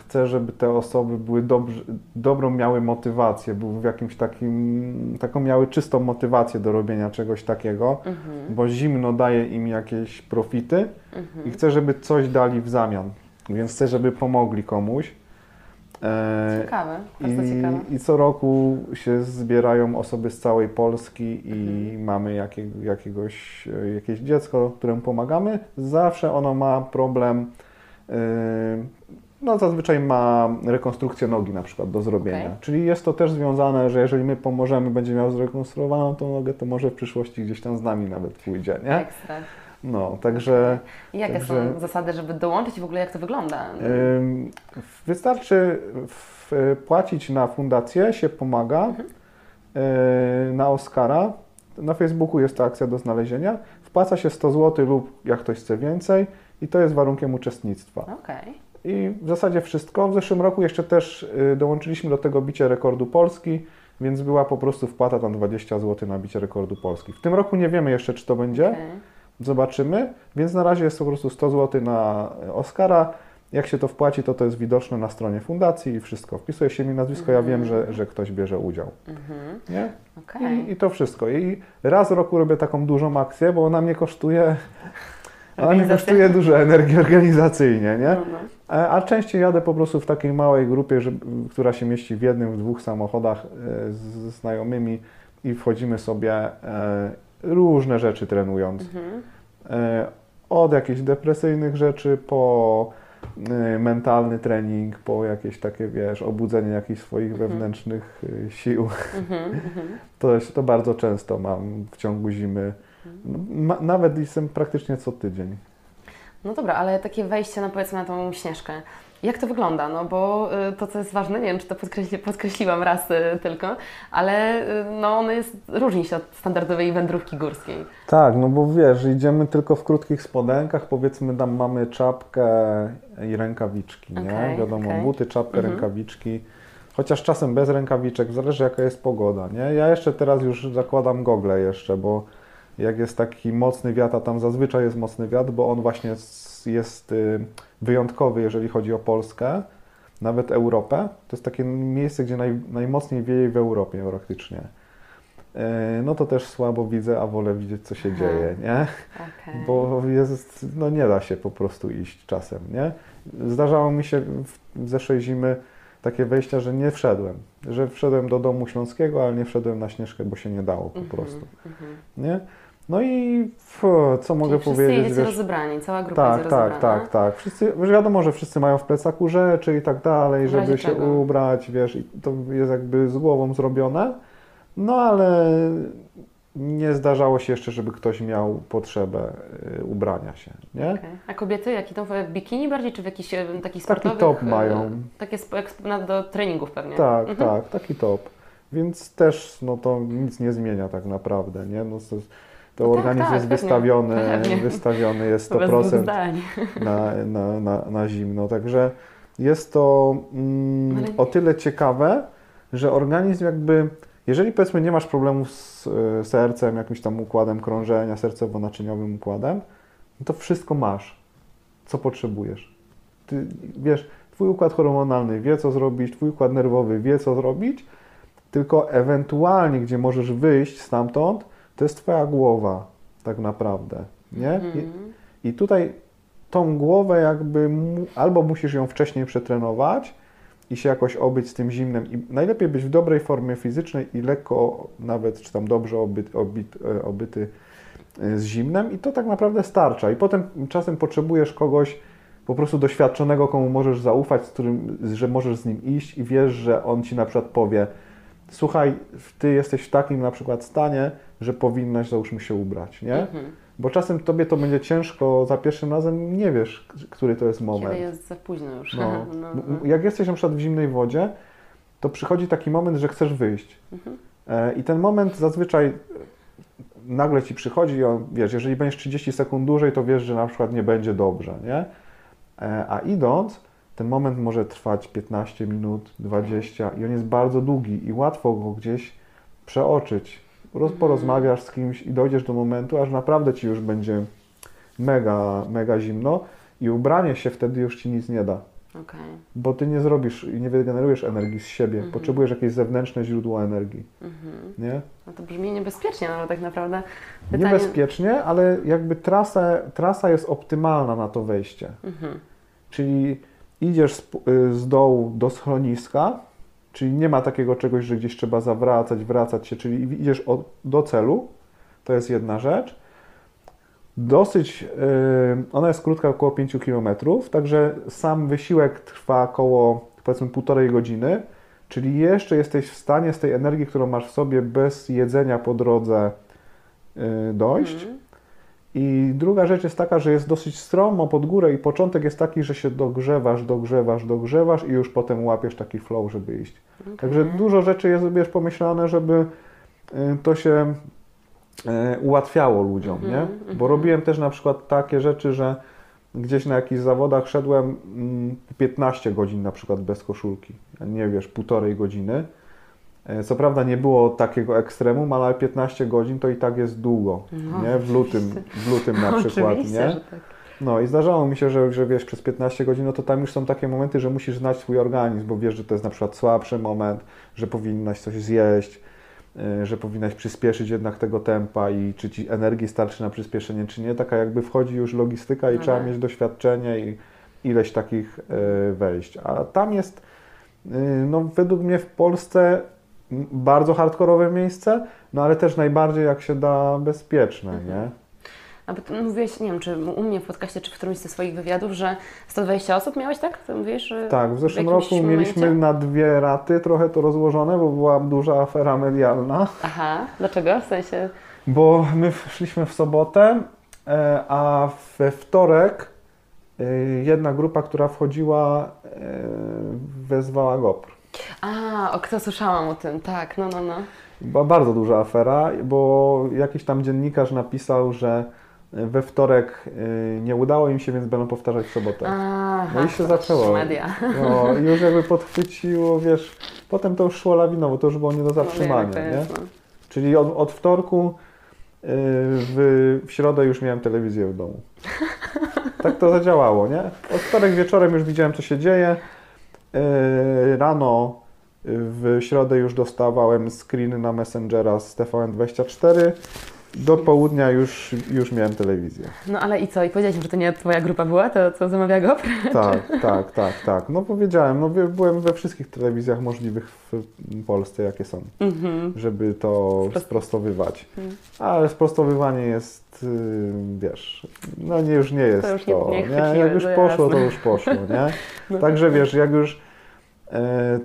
chcę, żeby te osoby były dobrą miały motywację, taką miały czystą motywację do robienia czegoś takiego, bo zimno daje im jakieś profity i chcę, żeby coś dali w zamian, więc chcę, żeby pomogli komuś. Ciekawe, bardzo ciekawe. I co roku się zbierają osoby z całej Polski i mamy jakieś dziecko, któremu pomagamy. Zawsze ono ma problem. No zazwyczaj ma rekonstrukcję nogi na przykład do zrobienia, czyli jest to też związane, że jeżeli my pomożemy, będzie miał zrekonstruowaną tą nogę, to może w przyszłości gdzieś tam z nami nawet pójdzie, nie? Ekstra. No, także... I jakie są zasady, żeby dołączyć i w ogóle jak to wygląda? Wystarczy płacić na fundację, się pomaga, na Oscara, na Facebooku jest ta akcja do znalezienia, wpłaca się 100 zł lub jak ktoś chce więcej. I to jest warunkiem uczestnictwa. Okay. I w zasadzie wszystko. W zeszłym roku jeszcze też dołączyliśmy do tego bicie rekordu Polski, więc była po prostu wpłata tam 20 zł na bicie rekordu Polski. W tym roku nie wiemy jeszcze, czy to będzie. Zobaczymy. Więc na razie jest po prostu 100 zł na Oscara. Jak się to wpłaci, to jest widoczne na stronie fundacji i wszystko. Wpisuje się mi nazwisko, ja wiem, że ktoś bierze udział. Nie? Okay. I to wszystko. I raz w roku robię taką dużą akcję, bo ona mnie kosztuje... Ona mi kosztuje dużo energii organizacyjnie, nie? A częściej jadę po prostu w takiej małej grupie, która się mieści w jednym, w dwóch samochodach ze znajomymi i wchodzimy sobie różne rzeczy trenując. Od jakichś depresyjnych rzeczy po mentalny trening, po jakieś takie, wiesz, obudzenie jakichś swoich wewnętrznych sił. To bardzo często mam w ciągu zimy. Nawet jestem praktycznie co tydzień. No dobra, ale takie wejście powiedzmy na tą Śnieżkę. Jak to wygląda? No bo to, co jest ważne, nie wiem, czy to podkreśliłam raz tylko, ale no ono różni się od standardowej wędrówki górskiej. Tak, no bo wiesz, idziemy tylko w krótkich spodenkach, powiedzmy tam mamy czapkę i rękawiczki, nie? Wiadomo, buty, czapkę, rękawiczki. Chociaż czasem bez rękawiczek, zależy jaka jest pogoda, nie? Ja jeszcze teraz już zakładam gogle jeszcze, bo jak jest taki mocny wiatr, a tam zazwyczaj jest mocny wiatr, bo on właśnie jest wyjątkowy, jeżeli chodzi o Polskę, nawet Europę. To jest takie miejsce, gdzie najmocniej wieje w Europie praktycznie. No to też słabo widzę, a wolę widzieć, co się dzieje, nie? Okay. Bo nie da się po prostu iść czasem, nie? Zdarzało mi się w zeszłej zimy takie wejścia, że nie wszedłem. Że wszedłem do Domu Śląskiego, ale nie wszedłem na Śnieżkę, bo się nie dało po prostu. Nie? No i co mogę powiedzieć? Wszyscy jedziecie rozebrani, cała grupa jest rozebrana. Tak. Wszyscy, wiadomo, że wszyscy mają w plecaku rzeczy i tak dalej, żeby się ubrać, wiesz, i to jest jakby z głową zrobione. No ale nie zdarzało się jeszcze, żeby ktoś miał potrzebę ubrania się, nie? Okay. A kobiety jak idą, w bikini bardziej, czy w jakiś taki sportowych? Taki top mają. Takie do treningów pewnie. Tak, tak, taki top. Więc też to nic nie zmienia tak naprawdę, nie? To organizm jest wystawiony, wystawiony jest 100% na zimno, także jest to o tyle ciekawe, że organizm jakby... Jeżeli powiedzmy nie masz problemów z sercem, jakimś tam układem krążenia, sercowo-naczyniowym układem, to wszystko masz, co potrzebujesz. Ty wiesz, twój układ hormonalny wie, co zrobić, twój układ nerwowy wie, co zrobić, tylko ewentualnie, gdzie możesz wyjść stamtąd, to jest twoja głowa tak naprawdę, nie? I tutaj tą głowę jakby albo musisz ją wcześniej przetrenować, i się jakoś obyć z tym zimnem. I najlepiej być w dobrej formie fizycznej i lekko nawet, czy tam dobrze obyty z zimnem i to tak naprawdę starcza. I potem czasem potrzebujesz kogoś po prostu doświadczonego, komu możesz zaufać, że możesz z nim iść i wiesz, że on ci na przykład powie: słuchaj, ty jesteś w takim na przykład stanie, że powinnaś, załóżmy, się ubrać, nie? Bo czasem tobie to będzie ciężko, za pierwszym razem nie wiesz, który to jest moment. Kiedy jest za późno już. No. No. Jak jesteś na przykład w zimnej wodzie, to przychodzi taki moment, że chcesz wyjść. Mhm. I ten moment zazwyczaj nagle ci przychodzi i on, wiesz, jeżeli będziesz 30 sekund dłużej, to wiesz, że na przykład nie będzie dobrze, nie? A idąc, ten moment może trwać 15 minut, 20 i on jest bardzo długi i łatwo go gdzieś przeoczyć. Porozmawiasz z kimś i dojdziesz do momentu, aż naprawdę ci już będzie mega, mega zimno i ubranie się wtedy już ci nic nie da. Okay. Bo ty nie zrobisz i nie wygenerujesz energii z siebie. Mm-hmm. Potrzebujesz jakieś zewnętrzne źródła energii. Mm-hmm. Nie? No to brzmi niebezpiecznie, no tak naprawdę. Pytanie... Niebezpiecznie, ale jakby trasa jest optymalna na to wejście. Mm-hmm. Czyli idziesz z dołu do schroniska, czyli nie ma takiego czegoś, że gdzieś trzeba zawracać, wracać się, czyli idziesz do celu, to jest jedna rzecz. Dosyć, ona jest krótka, około 5 km, także sam wysiłek trwa około, powiedzmy, 1,5 godziny, czyli jeszcze jesteś w stanie z tej energii, którą masz w sobie, bez jedzenia po drodze dojść. Mm. I druga rzecz jest taka, że jest dosyć stromo pod górę i początek jest taki, że się dogrzewasz i już potem łapiesz taki flow, żeby iść. Okay. Także dużo rzeczy jest, wiesz, pomyślane, żeby to się ułatwiało ludziom, nie? Bo robiłem też na przykład takie rzeczy, że gdzieś na jakichś zawodach szedłem 15 godzin na przykład bez koszulki, nie wiesz, 1,5 godziny. Co prawda nie było takiego ekstremum, ale 15 godzin to i tak jest długo, no, nie? W lutym na przykład, nie? Że tak. No i zdarzało mi się, że wiesz, przez 15 godzin, no to tam już są takie momenty, że musisz znać swój organizm, bo wiesz, że to jest na przykład słabszy moment, że powinnaś coś zjeść, że powinnaś przyspieszyć jednak tego tempa i czy ci energii starczy na przyspieszenie, czy nie. Taka jakby wchodzi już logistyka i trzeba mieć doświadczenie i ileś takich wejść. A tam jest, no według mnie w Polsce bardzo hardkorowe miejsce, no ale też najbardziej jak się da bezpieczne, nie? A ty mówiłeś, nie wiem, czy u mnie w podcaście, czy w którymś ze swoich wywiadów, że 120 osób miałeś, tak? To mówisz, że tak, w zeszłym roku mieliśmy na 2 raty trochę to rozłożone, bo była duża afera medialna. Aha, dlaczego? W sensie... Bo my szliśmy w sobotę, a we wtorek jedna grupa, która wchodziła, wezwała GOPR. A, kto słyszałam o tym, tak, no. Była bardzo duża afera, bo jakiś tam dziennikarz napisał, że we wtorek nie udało im się, więc będą powtarzać w sobotę. Aha, no i się zaczęło. Media. No, już jakby podchwyciło, wiesz, potem to już szło lawinowo, to już było nie do zatrzymania, no, nie? Czyli od wtorku w środę już miałem telewizję w domu. Tak to zadziałało, nie? Od wtorek wieczorem już widziałem, co się dzieje. Rano w środę już dostawałem screeny na Messengera z TVN24. Do południa już miałem telewizję. No ale i co? I powiedziałeś, że to nie twoja grupa była, to co zamawia GOPR? Tak. No powiedziałem, no byłem we wszystkich telewizjach możliwych w Polsce, jakie są, żeby to sprostowywać. Ale sprostowywanie jest, wiesz, no nie, już nie jest to. Już nie? Jak już poszło, to już poszło, nie? No także wiesz, jak już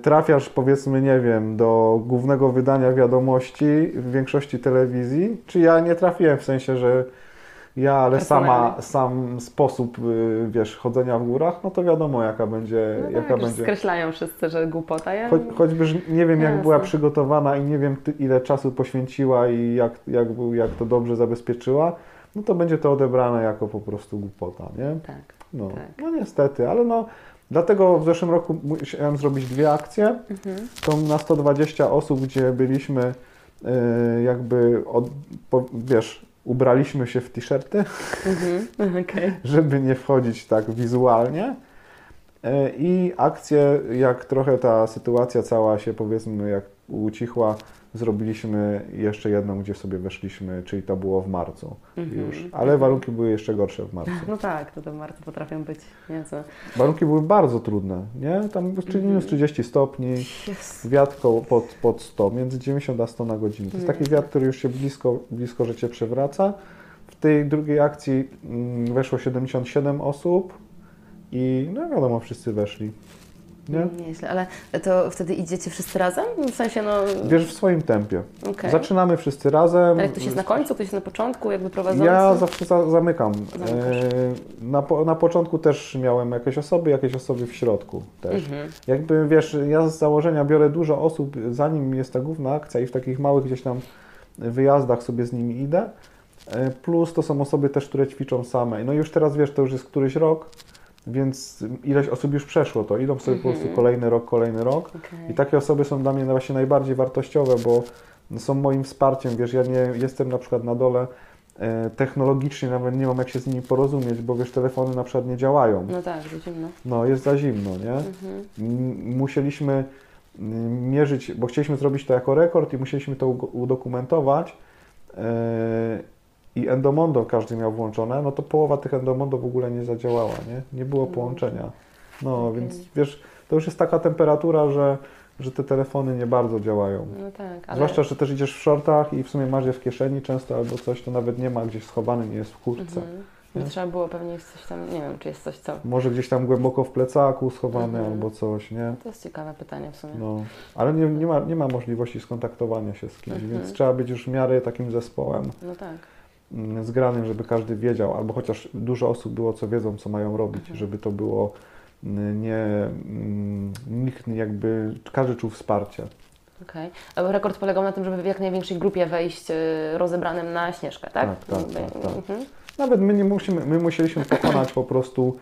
trafiasz, powiedzmy, nie wiem, do głównego wydania wiadomości w większości telewizji, czy ja nie trafiłem, w sensie, że ja, ale sam sposób, wiesz, chodzenia w górach, no to wiadomo, jaka będzie... No tak, jaka będzie... skreślają wszyscy, że głupota. Ja... Choćby nie wiem, jak była przygotowana i nie wiem, ile czasu poświęciła i jak to dobrze zabezpieczyła, no to będzie to odebrane jako po prostu głupota, nie? Tak. No niestety, ale no... Dlatego w zeszłym roku musiałem zrobić 2 akcje, tą na 120 osób, gdzie byliśmy jakby, wiesz, ubraliśmy się w t-shirty, okay, żeby nie wchodzić tak wizualnie i akcję, jak trochę ta sytuacja cała się, powiedzmy, jak ucichła, zrobiliśmy jeszcze jedną, gdzie sobie weszliśmy, czyli to było w marcu już, ale warunki były jeszcze gorsze w marcu. No tak, to w marcu potrafią być niezłe. Warunki były bardzo trudne, nie? Tam czyli minus 30 stopni, wiatr pod 100, między 90 a 100 na godzinę. To jest taki wiatr, który już się blisko, że cię przewraca. W tej drugiej akcji weszło 77 osób i no wiadomo, wszyscy weszli. Nie? Nieźle, ale to wtedy idziecie wszyscy razem? W sensie no... Wiesz, w swoim tempie. Okay. Zaczynamy wszyscy razem. Ale ktoś jest na końcu, ktoś jest na początku, jakby prowadzący? Ja zawsze zamykam. Na początku też miałem jakieś osoby w środku też. Mhm. Jakby wiesz, ja z założenia biorę dużo osób, zanim jest ta główna akcja i w takich małych gdzieś tam wyjazdach sobie z nimi idę. Plus to są osoby też, które ćwiczą same. No już teraz wiesz, to już jest któryś rok. Więc ileś osób już przeszło to, idą sobie po prostu kolejny rok okay. I takie osoby są dla mnie właśnie najbardziej wartościowe, bo są moim wsparciem, wiesz, ja nie jestem na przykład na dole technologicznie, nawet nie mam jak się z nimi porozumieć, bo wiesz, telefony na przykład nie działają. No tak, za zimno. No, jest za zimno, nie? Musieliśmy mierzyć, bo chcieliśmy zrobić to jako rekord i musieliśmy to udokumentować. I Endomondo każdy miał włączone, no to połowa tych Endomondo w ogóle nie zadziałała, nie? Nie było połączenia. No okay. Więc wiesz, to już jest taka temperatura, że te telefony nie bardzo działają. No tak, ale... Zwłaszcza, że też idziesz w shortach i w sumie masz je w kieszeni często albo coś, to nawet nie ma gdzieś schowane, nie jest w kurtce. Mhm. Trzeba było pewnie coś tam, nie wiem, czy jest coś co... Może gdzieś tam głęboko w plecaku schowane albo coś, nie? To jest ciekawe pytanie w sumie. No, ale nie ma możliwości skontaktowania się z kimś, więc trzeba być już w miarę takim zespołem. No tak. Zgranym, żeby każdy wiedział, albo chociaż dużo osób było, co wiedzą, co mają robić, żeby to było nikt jakby, każdy czuł wsparcie. Okej, okay. Rekord polegał na tym, żeby w jak największej grupie wejść rozebranym na Śnieżkę, tak? Tak. Nawet my musieliśmy pokonać po prostu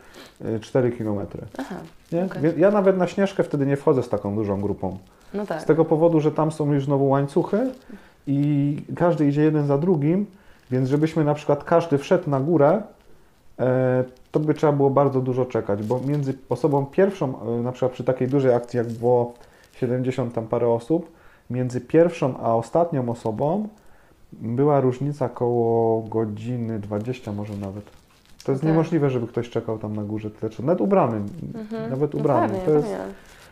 4 km. Aha, nie? Okay. Ja nawet na Śnieżkę wtedy nie wchodzę z taką dużą grupą. No tak. Z tego powodu, że tam są już znowu łańcuchy i każdy idzie jeden za drugim. Więc żebyśmy na przykład każdy wszedł na górę, to by trzeba było bardzo dużo czekać, bo między osobą pierwszą, na przykład przy takiej dużej akcji, jak było 70 tam parę osób, między pierwszą a ostatnią osobą była różnica koło godziny 20 może nawet. To jest niemożliwe, żeby ktoś czekał tam na górze tyle czasu, nawet ubrany, to jest...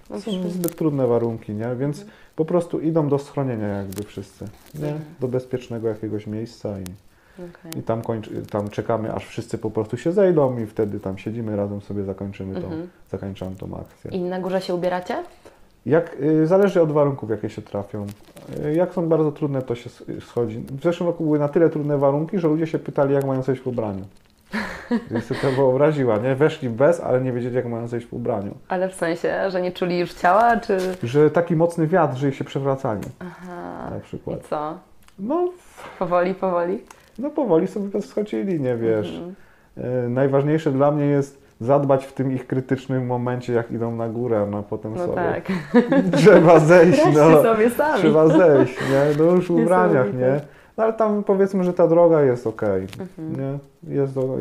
To są zbyt trudne warunki, nie? Więc po prostu idą do schronienia jakby wszyscy, nie? Do bezpiecznego jakiegoś miejsca i tam czekamy, aż wszyscy po prostu się zejdą i wtedy tam siedzimy razem sobie, zakończamy tą akcję. I na górze się ubieracie? Zależy od warunków, jakie się trafią. Jak są bardzo trudne, to się schodzi. W zeszłym roku były na tyle trudne warunki, że ludzie się pytali, jak mają coś w ubraniu. Więc to wyobraziła, nie? Weszli bez, ale nie wiedzieli, jak mają zejść w ubraniu. Ale w sensie, że nie czuli już ciała, czy...? Że taki mocny wiatr, że ich się przewracali. Aha, na przykład. I co? No... Powoli? No powoli sobie schodzili, nie wiesz. Najważniejsze dla mnie jest zadbać w tym ich krytycznym momencie, jak idą na górę, no potem no sobie... tak. Trzeba zejść, no. Sobie sami. Trzeba zejść, nie? No już w ubraniach, nie? No ale tam powiedzmy, że ta droga jest okej, nie?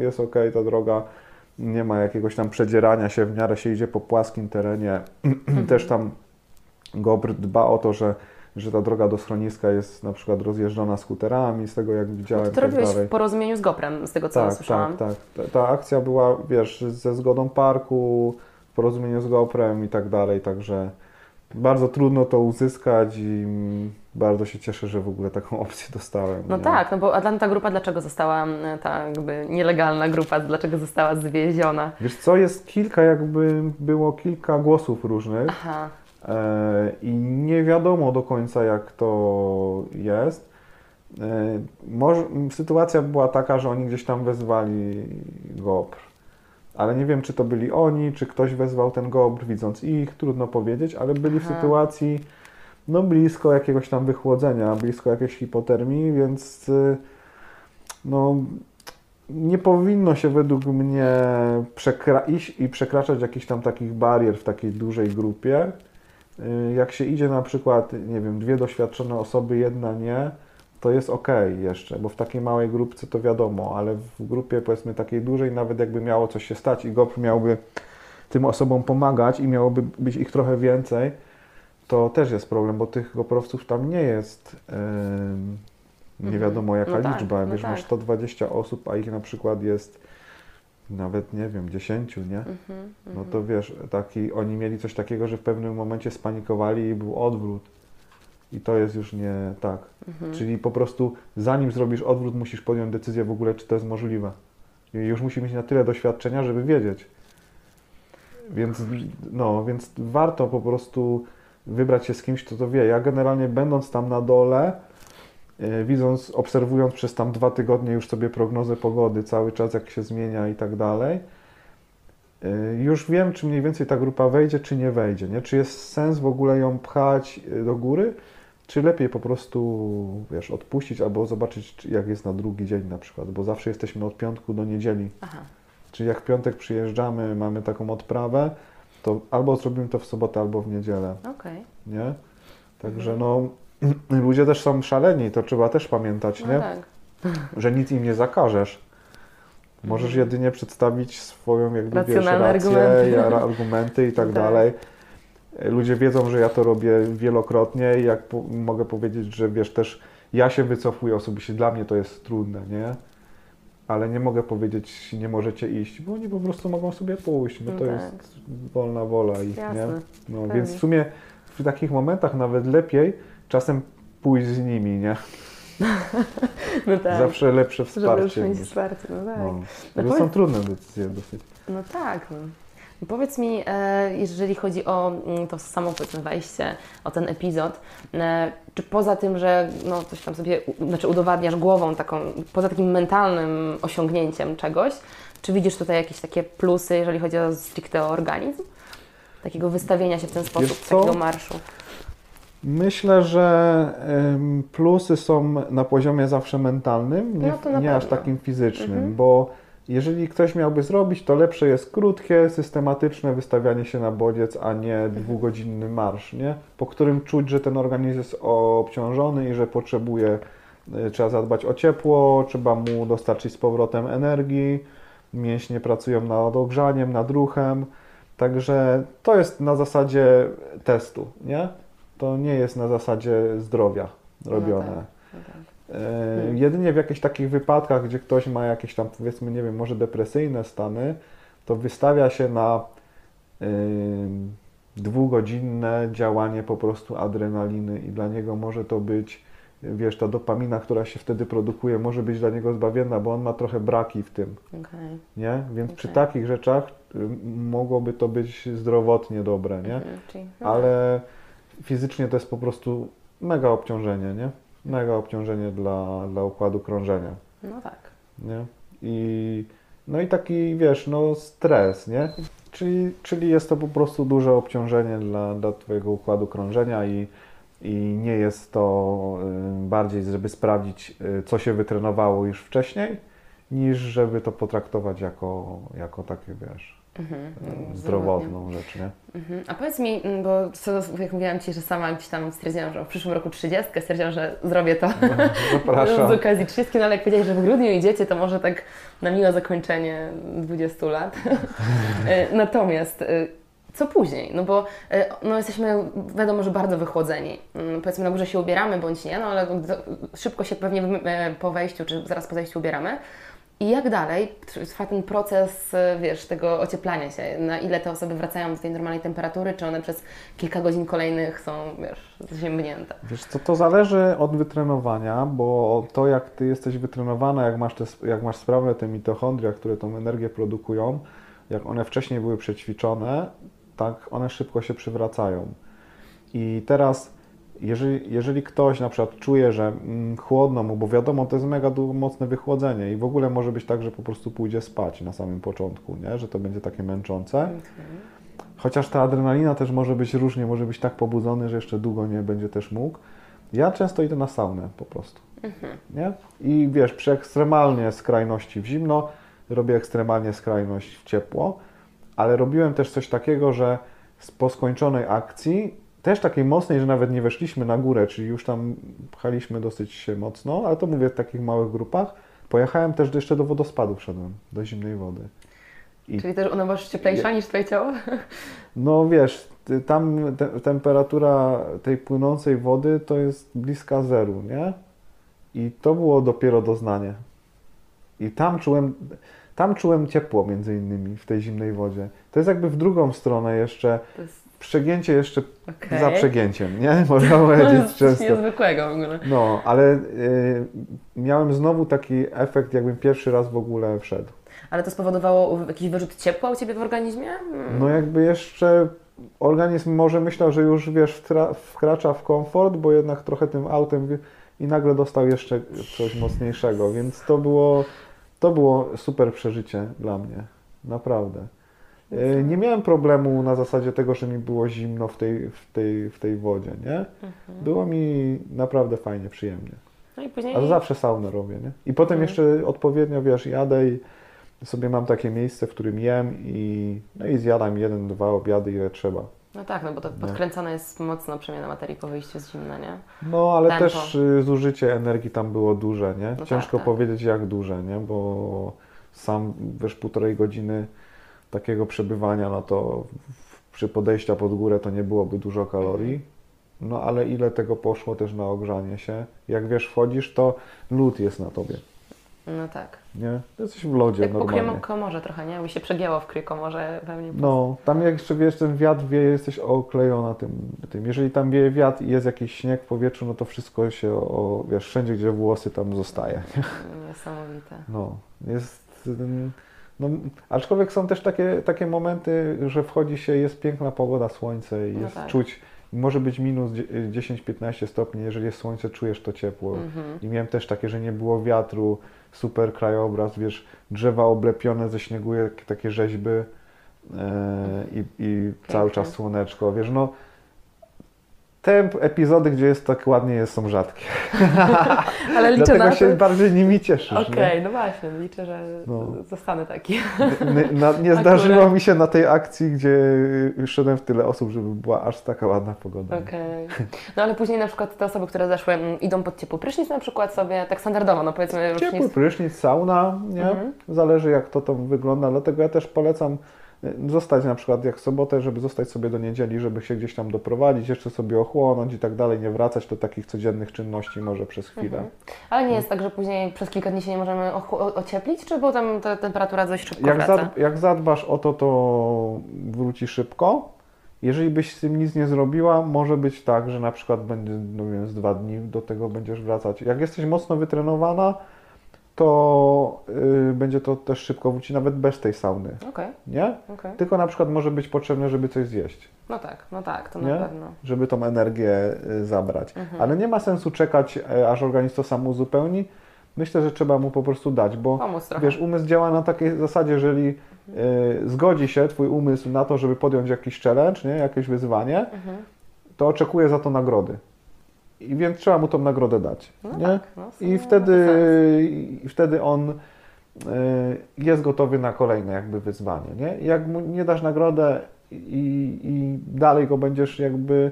Jest okej ta droga, nie ma jakiegoś tam przedzierania się, w miarę się idzie po płaskim terenie. Też tam GOPR dba o to, że ta droga do schroniska jest na przykład rozjeżdżona skuterami, z tego jak widziałem. No to robiłeś w porozumieniu z GOPR-em, z tego co słyszałam. Tak. Ta akcja była, wiesz, ze zgodą parku, w porozumieniu z GOPR-em i tak dalej, także... Bardzo trudno to uzyskać i bardzo się cieszę, że w ogóle taką opcję dostałem. No nie? Tak, no bo ta grupa dlaczego została, ta jakby nielegalna grupa, dlaczego została zwieziona? Wiesz co, jest było kilka głosów różnych. Aha. I nie wiadomo do końca jak to jest. Sytuacja była taka, że oni gdzieś tam wezwali GOPR. Ale nie wiem, czy to byli oni, czy ktoś wezwał ten GOPR, widząc ich, trudno powiedzieć, ale byli w sytuacji no blisko jakiegoś tam wychłodzenia, blisko jakiejś hipotermii, więc no nie powinno się według mnie iść i przekraczać jakichś tam takich barier w takiej dużej grupie. Jak się idzie na przykład, nie wiem, 2 doświadczone osoby, jedna nie, to jest okej jeszcze, bo w takiej małej grupce to wiadomo, ale w grupie powiedzmy takiej dużej, nawet jakby miało coś się stać i GOPR miałby tym osobom pomagać i miałoby być ich trochę więcej, to też jest problem, bo tych GOPR-owców tam nie jest nie wiadomo jaka liczba. Wiesz, masz 120 osób, a ich na przykład jest nawet, nie wiem, 10, nie? No to wiesz, oni mieli coś takiego, że w pewnym momencie spanikowali i był odwrót. I to jest już nie tak. Czyli po prostu zanim zrobisz odwrót, musisz podjąć decyzję w ogóle, czy to jest możliwe. I już musi mieć na tyle doświadczenia, żeby wiedzieć. Więc warto po prostu wybrać się z kimś, kto to wie. Ja generalnie będąc tam na dole, obserwując przez tam 2 tygodnie już sobie prognozę pogody, cały czas jak się zmienia i tak dalej, już wiem, czy mniej więcej ta grupa wejdzie, czy nie wejdzie, nie? Czy jest sens w ogóle ją pchać do góry, czy lepiej po prostu, wiesz, odpuścić albo zobaczyć, jak jest na drugi dzień na przykład, bo zawsze jesteśmy od piątku do niedzieli. Aha. Czyli jak w piątek przyjeżdżamy, mamy taką odprawę, to albo zrobimy to w sobotę, albo w niedzielę. Okej. Nie? Także no, ludzie też są szaleni, to trzeba też pamiętać, no nie? Tak. Że nic im nie zakażesz. Możesz jedynie przedstawić swoją, jakby, wiesz, rację, argumenty i tak dalej. Ludzie wiedzą, że ja to robię wielokrotnie i jak mogę powiedzieć, że wiesz, też ja się wycofuję osobiście, dla mnie to jest trudne, nie? Ale nie mogę powiedzieć, nie możecie iść, bo oni po prostu mogą sobie pójść, bo to jest wolna wola ich, jasne, nie? No, więc w sumie w takich momentach nawet lepiej czasem pójść z nimi, nie? No tak. Zawsze lepsze wsparcie. Żeby już mieć wsparcie, no tak. No. No to są trudne decyzje dosyć. No tak. Powiedz mi, jeżeli chodzi o to samo wejście, o ten epizod, czy poza tym, że no coś tam sobie, znaczy udowadniasz głową taką, poza takim mentalnym osiągnięciem czegoś, czy widzisz tutaj jakieś takie plusy, jeżeli chodzi o stricte organizm? Takiego wystawienia się w ten sposób, takiego marszu? Myślę, że plusy są na poziomie zawsze mentalnym, nie aż takim fizycznym, bo jeżeli ktoś miałby zrobić, to lepsze jest krótkie, systematyczne wystawianie się na bodziec, a nie 2-godzinny marsz, nie? Po którym czuć, że ten organizm jest obciążony i że potrzebuje, trzeba zadbać o ciepło, trzeba mu dostarczyć z powrotem energii, mięśnie pracują nad ogrzaniem, nad ruchem, także to jest na zasadzie testu, nie? To nie jest na zasadzie zdrowia robione. No tak, no tak. Jedynie w jakichś takich wypadkach, gdzie ktoś ma jakieś tam, powiedzmy, nie wiem, może depresyjne stany, to wystawia się na 2-godzinne działanie po prostu adrenaliny i dla niego może to być, wiesz, ta dopamina, która się wtedy produkuje, może być dla niego zbawienna, bo on ma trochę braki w tym, nie? Więc przy takich rzeczach mogłoby to być zdrowotnie dobre, nie? Ale fizycznie to jest po prostu mega obciążenie, nie? Mega obciążenie dla układu krążenia. No tak. Nie? No i taki, wiesz, no stres, nie? Czyli jest to po prostu duże obciążenie dla twojego układu krążenia i nie jest to bardziej, żeby sprawdzić, co się wytrenowało już wcześniej, niż żeby to potraktować jako takie, wiesz, zdrowotną rzecz, nie? A powiedz mi, bo jak mówiłam Ci, że sama gdzieś tam stwierdziłam, że w przyszłym roku 30, stwierdziłam, że zrobię to z okazji 30, no ale jak powiedziałeś, że w grudniu idziecie, to może tak na miłe zakończenie 20 lat. Natomiast co później? No bo no jesteśmy, wiadomo, że bardzo wychłodzeni. Powiedzmy, na górze się ubieramy bądź nie, no ale szybko się pewnie po wejściu czy zaraz po zejściu ubieramy. I jak dalej trwa ten proces, wiesz, tego ocieplania się? Na ile te osoby wracają do tej normalnej temperatury? Czy one przez kilka godzin kolejnych są, wiesz, zziębnięte? Wiesz co, to zależy od wytrenowania, bo to jak Ty jesteś wytrenowana, jak masz sprawę te mitochondria, które tą energię produkują, jak one wcześniej były przećwiczone, tak one szybko się przywracają. I teraz... Jeżeli ktoś na przykład czuje, że chłodno mu, bo wiadomo, to jest mega mocne wychłodzenie i w ogóle może być tak, że po prostu pójdzie spać na samym początku, nie? Że to będzie takie męczące. Chociaż ta adrenalina też może być różnie, może być tak pobudzony, że jeszcze długo nie będzie też mógł. Ja często idę na saunę po prostu, nie? I wiesz, przy ekstremalnie skrajności w zimno, robię ekstremalnie skrajność w ciepło, ale robiłem też coś takiego, że po skończonej akcji też takiej mocnej, że nawet nie weszliśmy na górę, czyli już tam pchaliśmy dosyć się mocno, ale to mówię w takich małych grupach. Pojechałem też jeszcze do wodospadu, wszedłem do zimnej wody. Czyli też ona była cieplejsza niż Twoje ciało? No wiesz, tam temperatura tej płynącej wody to jest bliska zeru, nie? I to było dopiero doznanie. I tam czułem ciepło między innymi w tej zimnej wodzie. To jest jakby w drugą stronę jeszcze... Przegięcie jeszcze za przegięciem, nie? Można powiedzieć często. Niezwykłego w ogóle. No, ale miałem znowu taki efekt, jakbym pierwszy raz w ogóle wszedł. ale to spowodowało jakiś wyrzut ciepła u Ciebie w organizmie? No jakby jeszcze organizm może myślał, że już wiesz, wkracza w komfort, bo jednak trochę tym autem i nagle dostał jeszcze coś mocniejszego, więc to było super przeżycie dla mnie, naprawdę. Nie miałem problemu na zasadzie tego, że mi było zimno w tej wodzie, nie? Mhm. Było mi naprawdę fajnie, przyjemnie. No i później... A zawsze saunę robię, nie? I potem jeszcze odpowiednio, wiesz, jadę i sobie mam takie miejsce, w którym jem i, no i zjadam 1-2 obiady, ile trzeba. No tak, no bo to podkręcona jest mocno przemiana materii po wyjściu z zimna, nie? No ale tempo. Też zużycie energii tam było duże, nie? No ciężko powiedzieć, jak duże, nie? Bo sam, wiesz, 1,5 godziny takiego przebywania, no to przy podejściu pod górę to nie byłoby dużo kalorii, no ale ile tego poszło też na ogrzanie się. Jak wiesz, wchodzisz, to lód jest na tobie. No tak. Nie? To jesteś w lodzie tak normalnie. Jak po Kryjokomorze trochę, nie? Mi się przegięło w Kryjokomorze pewnie. No, tam jak jeszcze wiesz, ten wiatr wieje, jesteś oklejona tym. Jeżeli tam wieje wiatr i jest jakiś śnieg w powietrzu, no to wszystko się, wiesz, wszędzie gdzie włosy tam zostaje. Nie? Niesamowite. No, jest... No, aczkolwiek są też takie momenty, że wchodzi się, jest piękna pogoda, słońce i jest czuć, może być minus 10-15 stopni, jeżeli jest słońce, czujesz to ciepło. I miałem też takie, że nie było wiatru, super krajobraz, wiesz, drzewa oblepione ze śniegu, takie rzeźby i cały czas słoneczko, wiesz, no. Te epizody, gdzie jest tak ładnie, są rzadkie. Ale liczę dlatego na to... się bardziej nimi cieszysz. Okej, no właśnie, liczę, że zostanę taki. Nie zdarzyło mi się na tej akcji, gdzie szedłem w tyle osób, żeby była aż taka ładna pogoda. Okej. No ale później na przykład te osoby, które zeszły, idą pod ciepły prysznic na przykład sobie, tak standardowo, no powiedzmy... Ciepły prysznic, sauna, nie? Zależy jak to tam wygląda, dlatego ja też polecam... Zostać na przykład jak w sobotę, żeby zostać sobie do niedzieli, żeby się gdzieś tam doprowadzić, jeszcze sobie ochłonąć i tak dalej, nie wracać do takich codziennych czynności może przez chwilę. Ale nie jest tak, że później przez kilka dni się nie możemy ocieplić, czy potem ta temperatura dość szybko wraca? Jak zadbasz o to, to wróci szybko. Jeżeli byś z tym nic nie zrobiła, może być tak, że na przykład będzie, no wiem, z 2 dni do tego będziesz wracać. Jak jesteś mocno wytrenowana, to będzie to też szybko wróci, nawet bez tej sauny. Nie? Tylko na przykład może być potrzebne, żeby coś zjeść. No tak, to nie? Na pewno. Żeby tą energię zabrać. Ale nie ma sensu czekać, aż organizm to sam uzupełni. Myślę, że trzeba mu po prostu dać, bo wiesz, umysł działa na takiej zasadzie, jeżeli zgodzi się Twój umysł na to, żeby podjąć jakiś challenge, nie? Jakieś wyzwanie, to oczekuje za to nagrody. I więc trzeba mu tą nagrodę dać, nie? I wtedy on jest gotowy na kolejne jakby wyzwanie, nie? Jak mu nie dasz nagrodę i dalej go będziesz jakby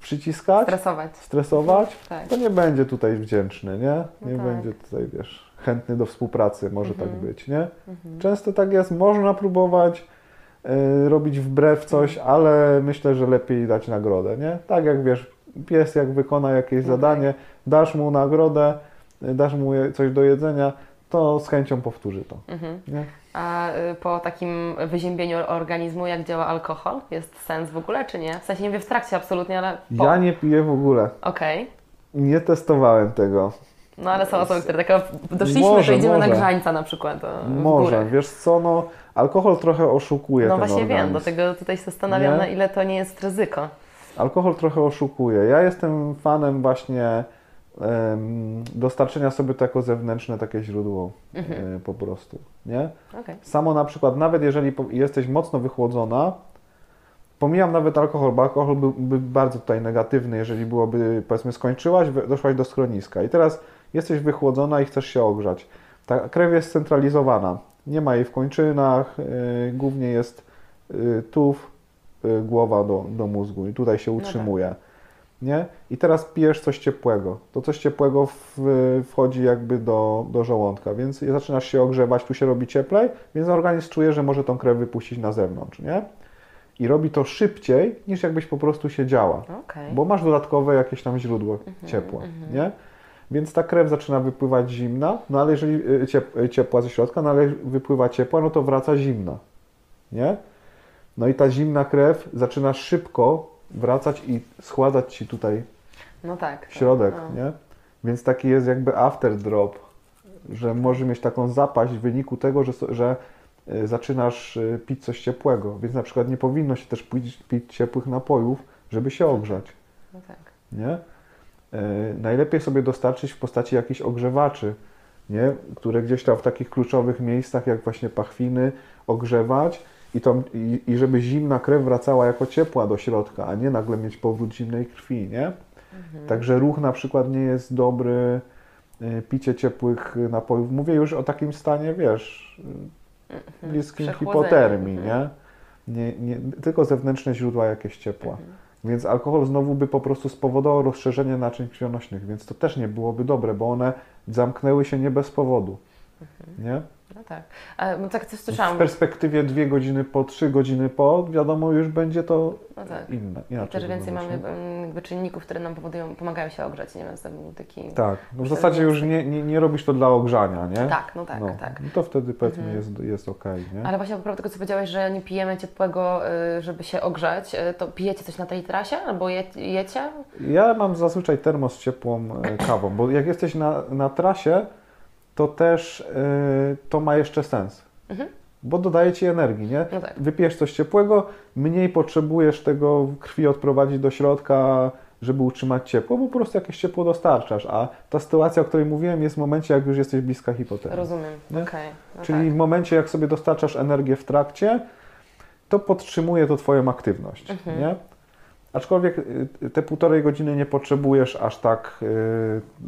przyciskać, stresować to nie będzie tutaj wdzięczny, nie? Będzie tutaj, wiesz, chętny do współpracy, może tak być, nie? Często tak jest, można próbować robić wbrew coś, ale myślę, że lepiej dać nagrodę, nie? Tak jak, wiesz, pies jak wykona jakieś zadanie, dasz mu nagrodę, dasz mu coś do jedzenia, to z chęcią powtórzy to. Nie? A po takim wyziębieniu organizmu, jak działa alkohol? Jest sens w ogóle, czy nie? W sensie nie wiem w trakcie absolutnie, ale po. Ja nie piję w ogóle. Nie testowałem tego. No ale są osoby, które tak doszliśmy, że idziemy na grzańca na przykład. Może, wiesz co, no alkohol trochę oszukuje ten organizm. No właśnie wiem, do tego tutaj się zastanawiam, na ile to nie jest ryzyko. Alkohol trochę oszukuje. Ja jestem fanem właśnie dostarczenia sobie to jako zewnętrzne takie źródło po prostu, nie? Samo na przykład, nawet jeżeli jesteś mocno wychłodzona, pomijam nawet alkohol, bo alkohol byłby bardzo tutaj negatywny, jeżeli byłoby, powiedzmy, skończyłaś, doszłaś do schroniska i teraz jesteś wychłodzona i chcesz się ogrzać. Ta krew jest scentralizowana, nie ma jej w kończynach, głównie jest tułów, głowa do mózgu i tutaj się utrzymuje, nie? I teraz pijesz coś ciepłego, to coś ciepłego wchodzi jakby do żołądka, więc zaczynasz się ogrzewać, tu się robi cieplej, więc organizm czuje, że może tą krew wypuścić na zewnątrz, nie? I robi to szybciej, niż jakbyś po prostu siedziała, bo masz dodatkowe jakieś tam źródło ciepła, nie? Więc ta krew zaczyna wypływać zimna, no ale jeżeli ciepła ze środka, no ale wypływa ciepła, no to wraca zimna, nie? No i ta zimna krew zaczyna szybko wracać i schładzać Ci tutaj środek, nie? Więc taki jest jakby after drop że może mieć taką zapaść w wyniku tego, że zaczynasz pić coś ciepłego, więc na przykład nie powinno się też pić ciepłych napojów, żeby się ogrzać. No tak. Nie? Najlepiej sobie dostarczyć w postaci jakichś ogrzewaczy, nie? Które gdzieś tam w takich kluczowych miejscach, jak właśnie pachwiny, ogrzewać i żeby zimna krew wracała jako ciepła do środka, a nie nagle mieć powrót zimnej krwi, nie? Mhm. Także ruch na przykład nie jest dobry, picie ciepłych napojów. Mówię już o takim stanie, wiesz, bliskim hipotermii, nie? Tylko zewnętrzne źródła jakieś ciepła. Mhm. Więc alkohol znowu by po prostu spowodował rozszerzenie naczyń krwionośnych, więc to też nie byłoby dobre, bo one zamknęły się nie bez powodu, nie? No tak. No tak coś słyszałam. W perspektywie 2 godziny po, 3 godziny po, wiadomo, już będzie to no tak. inne. I też więcej mamy jakby czynników, które nam powodują, pomagają się ogrzać, nie wiem, to był taki... Tak, no w zasadzie już nie robisz to dla ogrzania, nie? Tak, no tak, no. tak. No to wtedy powiedzmy jest okej, nie? Ale właśnie po prostu tego, co powiedziałeś, że nie pijemy ciepłego, żeby się ogrzać, to pijecie coś na tej trasie albo jecie? Ja mam zazwyczaj termos z ciepłą kawą, bo jak jesteś na trasie, to też to ma jeszcze sens, bo dodaje ci energii, nie? No tak. Wypijesz coś ciepłego, mniej potrzebujesz tego krwi odprowadzić do środka, żeby utrzymać ciepło, bo po prostu jakieś ciepło dostarczasz, a ta sytuacja, o której mówiłem, jest w momencie, jak już jesteś bliska hipotermii. Rozumiem, okej. No czyli tak. w momencie, jak sobie dostarczasz energię w trakcie, to podtrzymuje to twoją aktywność, nie? Aczkolwiek te 1,5 godziny nie potrzebujesz aż tak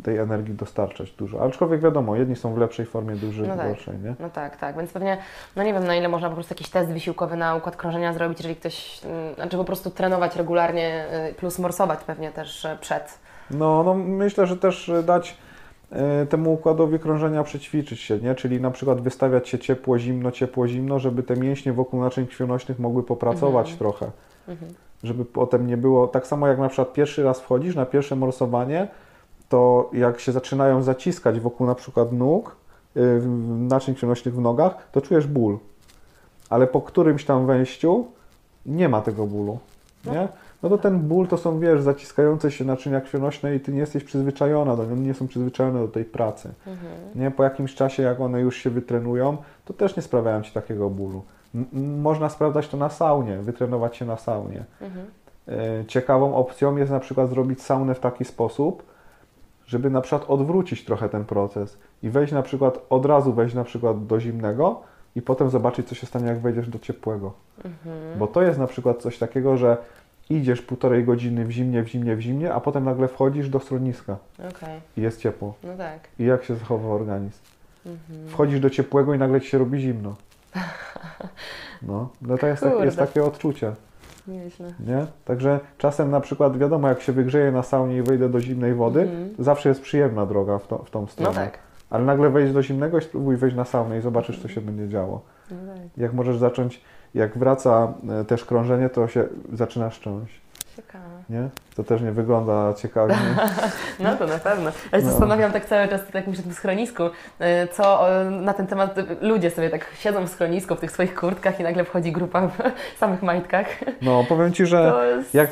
tej energii dostarczać dużo. Aczkolwiek wiadomo, jedni są w lepszej formie, drudzy w gorszej, nie? No tak, tak. Więc pewnie, no nie wiem, na ile można po prostu jakiś test wysiłkowy na układ krążenia zrobić, jeżeli ktoś, znaczy po prostu trenować regularnie plus morsować pewnie też przed. No myślę, że też dać temu układowi krążenia przećwiczyć się, nie? Czyli na przykład wystawiać się ciepło, zimno, żeby te mięśnie wokół naczyń krwionośnych mogły popracować trochę. Żeby potem nie było, tak samo jak na przykład pierwszy raz wchodzisz na pierwsze morsowanie, to jak się zaczynają zaciskać wokół na przykład nóg, naczyń krwionośnych w nogach, to czujesz ból, ale po którymś tam wejściu nie ma tego bólu, nie? No to ten ból to są, wiesz, zaciskające się naczynia krwionośne i ty nie jesteś przyzwyczajona do nich, nie są przyzwyczajone do tej pracy, nie? Po jakimś czasie, jak one już się wytrenują, to też nie sprawiają ci takiego bólu. Można sprawdzać to na saunie, wytrenować się na saunie. Ciekawą opcją jest na przykład zrobić saunę w taki sposób, żeby na przykład odwrócić trochę ten proces i wejść na przykład, od razu wejść na przykład do zimnego i potem zobaczyć, co się stanie, jak wejdziesz do ciepłego. Bo to jest na przykład coś takiego, że idziesz 1,5 godziny w zimnie, a potem nagle wchodzisz do schroniska i jest ciepło. No tak. I jak się zachował organizm? Wchodzisz do ciepłego i nagle ci się robi zimno. No to jest takie odczucie. Nieźle. Nie? Także czasem na przykład wiadomo, jak się wygrzeje na saunie i wejdę do zimnej wody, zawsze jest przyjemna droga w tą stronę. No tak. Ale nagle wejść do zimnego i spróbuj wejść na saunę i zobaczysz, co się będzie działo. No tak. Jak możesz zacząć, jak wraca też krążenie, to się zaczyna szczęść. Ciekawe. Nie? To też nie wygląda ciekawie. No to na pewno. Ja się zastanawiam tak cały czas, tak myślę, w tym schronisku, co na ten temat ludzie sobie tak siedzą w schronisku, w tych swoich kurtkach i nagle wchodzi grupa w samych majtkach. No powiem Ci, że jest... jak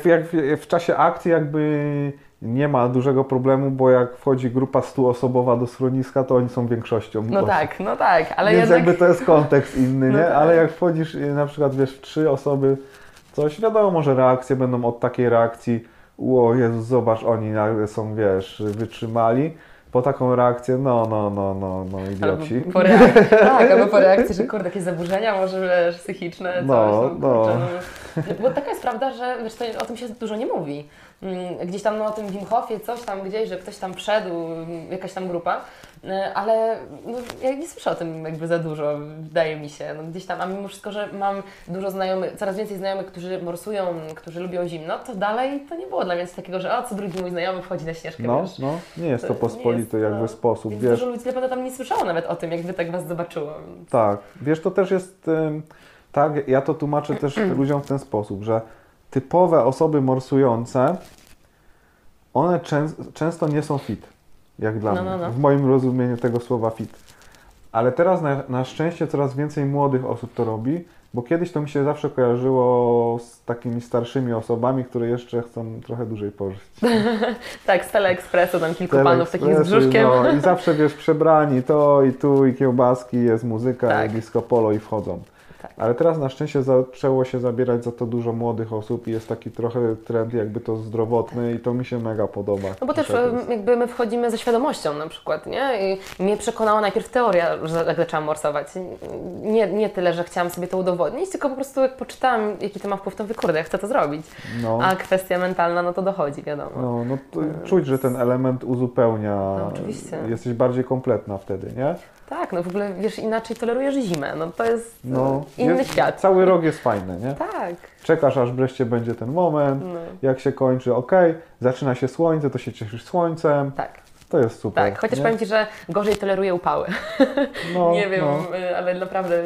w czasie akcji jakby nie ma dużego problemu, bo jak wchodzi grupa 100-osobowa do schroniska, to oni są większością. No tak, no tak. Ale więc jednak... jakby to jest kontekst inny, nie? Tak. Ale jak wchodzisz na przykład, wiesz, 3 osoby... Coś, wiadomo, że reakcje będą od takiej reakcji, o Jezus, zobacz, oni nagle są, wiesz, wytrzymali, po taką reakcję, no, idioci. Albo po reakcji, że kurde, jakieś zaburzenia może, wiesz, psychiczne, bo taka jest prawda, że wiesz, to, o tym się dużo nie mówi. Gdzieś tam, no o tym Wim Hofie, coś tam gdzieś, że ktoś tam wszedł, jakaś tam grupa, ale no, ja nie słyszę o tym jakby za dużo, wydaje mi się, no, gdzieś tam, a mimo wszystko, że mam dużo znajomych, coraz więcej znajomych, którzy morsują, którzy lubią zimno, to dalej to nie było dla mnie coś takiego, że o, co drugi mój znajomy wchodzi na Śnieżkę, wiesz. No, nie jest to pospolity jakby sposób, wiesz. Dużo ludzi naprawdę tam nie słyszało nawet o tym, jakby tak Was zobaczyło. Tak, wiesz, to też jest, tak, ja to tłumaczę też ludziom w ten sposób, że typowe osoby morsujące, one często nie są fit, jak dla mnie, w moim rozumieniu tego słowa fit. Ale teraz na szczęście coraz więcej młodych osób to robi, bo kiedyś to mi się zawsze kojarzyło z takimi starszymi osobami, które jeszcze chcą trochę dłużej pożyć. Tak, z Teleekspresu, tam kilku panów takich z brzuszkiem. No, i zawsze wiesz, przebrani to i tu, i kiełbaski, jest muzyka, tak. I disco polo i wchodzą. Tak. Ale teraz na szczęście zaczęło się zabierać za to dużo młodych osób i jest taki trochę trend jakby to zdrowotny, tak. I to mi się mega podoba. No bo też jakby my wchodzimy ze świadomością na przykład, nie? I mnie przekonała najpierw teoria, że zaczęłam morsować. Nie tyle, że chciałam sobie to udowodnić, tylko po prostu jak poczytałam, jaki to ma wpływ, to mówię, kurde, ja chcę to zrobić. No. A kwestia mentalna, no to dochodzi, wiadomo. No to czuć, że ten element uzupełnia. No, oczywiście. Jesteś bardziej kompletna wtedy, nie? Tak, no w ogóle wiesz, inaczej tolerujesz zimę, no to jest inny świat. Cały rok jest fajny, nie? Tak. Czekasz, aż wreszcie będzie ten moment, jak się kończy, okej, zaczyna się słońce, to się cieszysz słońcem. Tak. To jest super. Tak, chociaż powiem Ci, że gorzej toleruję upały. Ale naprawdę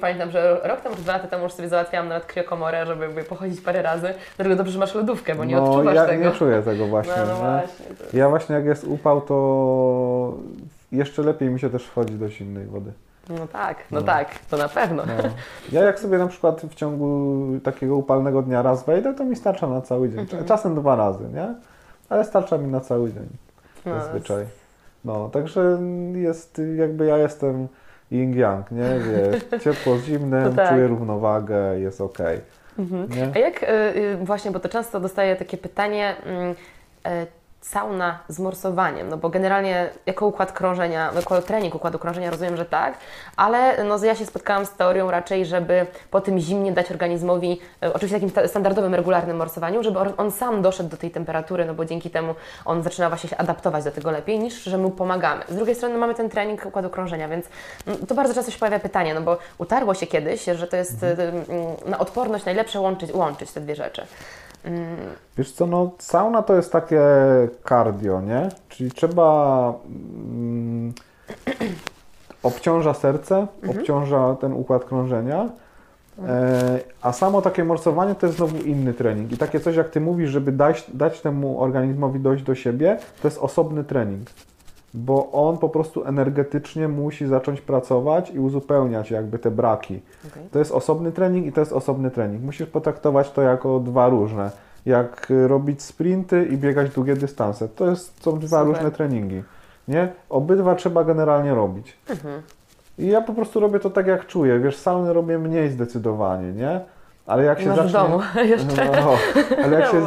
pamiętam, że rok temu, 2 lata temu już sobie załatwiałam nawet kriokomorę, żeby pochodzić parę razy. Dlatego dobrze, że masz lodówkę, bo nie odczuwasz tego. Ja nie czuję tego właśnie. Ja właśnie jak jest upał, to jeszcze lepiej mi się też wchodzi do zimnej wody. No tak, to na pewno. No. Ja jak sobie na przykład w ciągu takiego upalnego dnia raz wejdę, to mi starcza na cały dzień. Czasem 2 razy, nie? Ale starcza mi na cały dzień. Zazwyczaj. No, także jest jakby ja jestem yin-yang, nie? Wiesz, ciepło z zimnem, tak. Czuję równowagę, jest okej. Okay. A jak właśnie, bo to często dostaję takie pytanie, sauna z morsowaniem, no bo generalnie jako układ krążenia, jako trening układu krążenia rozumiem, że tak, ale no ja się spotkałam z teorią raczej, żeby po tym zimnie dać organizmowi, oczywiście takim standardowym, regularnym morsowaniu, żeby on sam doszedł do tej temperatury, no bo dzięki temu on zaczyna właśnie się adaptować do tego lepiej, niż że mu pomagamy. Z drugiej strony mamy ten trening układu krążenia, więc to bardzo często się pojawia pytanie, no bo utarło się kiedyś, że to jest na odporność najlepsze łączyć te dwie rzeczy. Wiesz co, no sauna to jest takie cardio, nie? Czyli trzeba, obciąża serce, obciąża ten układ krążenia, a samo takie morsowanie to jest znowu inny trening. I takie coś jak Ty mówisz, żeby dać temu organizmowi dojść do siebie, to jest osobny trening. Bo on po prostu energetycznie musi zacząć pracować i uzupełniać jakby te braki. Okay. To jest osobny trening i to jest osobny trening. Musisz potraktować to jako 2 różne. Jak robić sprinty i biegać długie dystanse. Są 2 różne treningi. Nie? Obydwa trzeba generalnie robić. I ja po prostu robię to tak jak czuję. Wiesz, sauny robię mniej zdecydowanie, nie? Ale jak się zacznie... w domu jeszcze. Ale jak się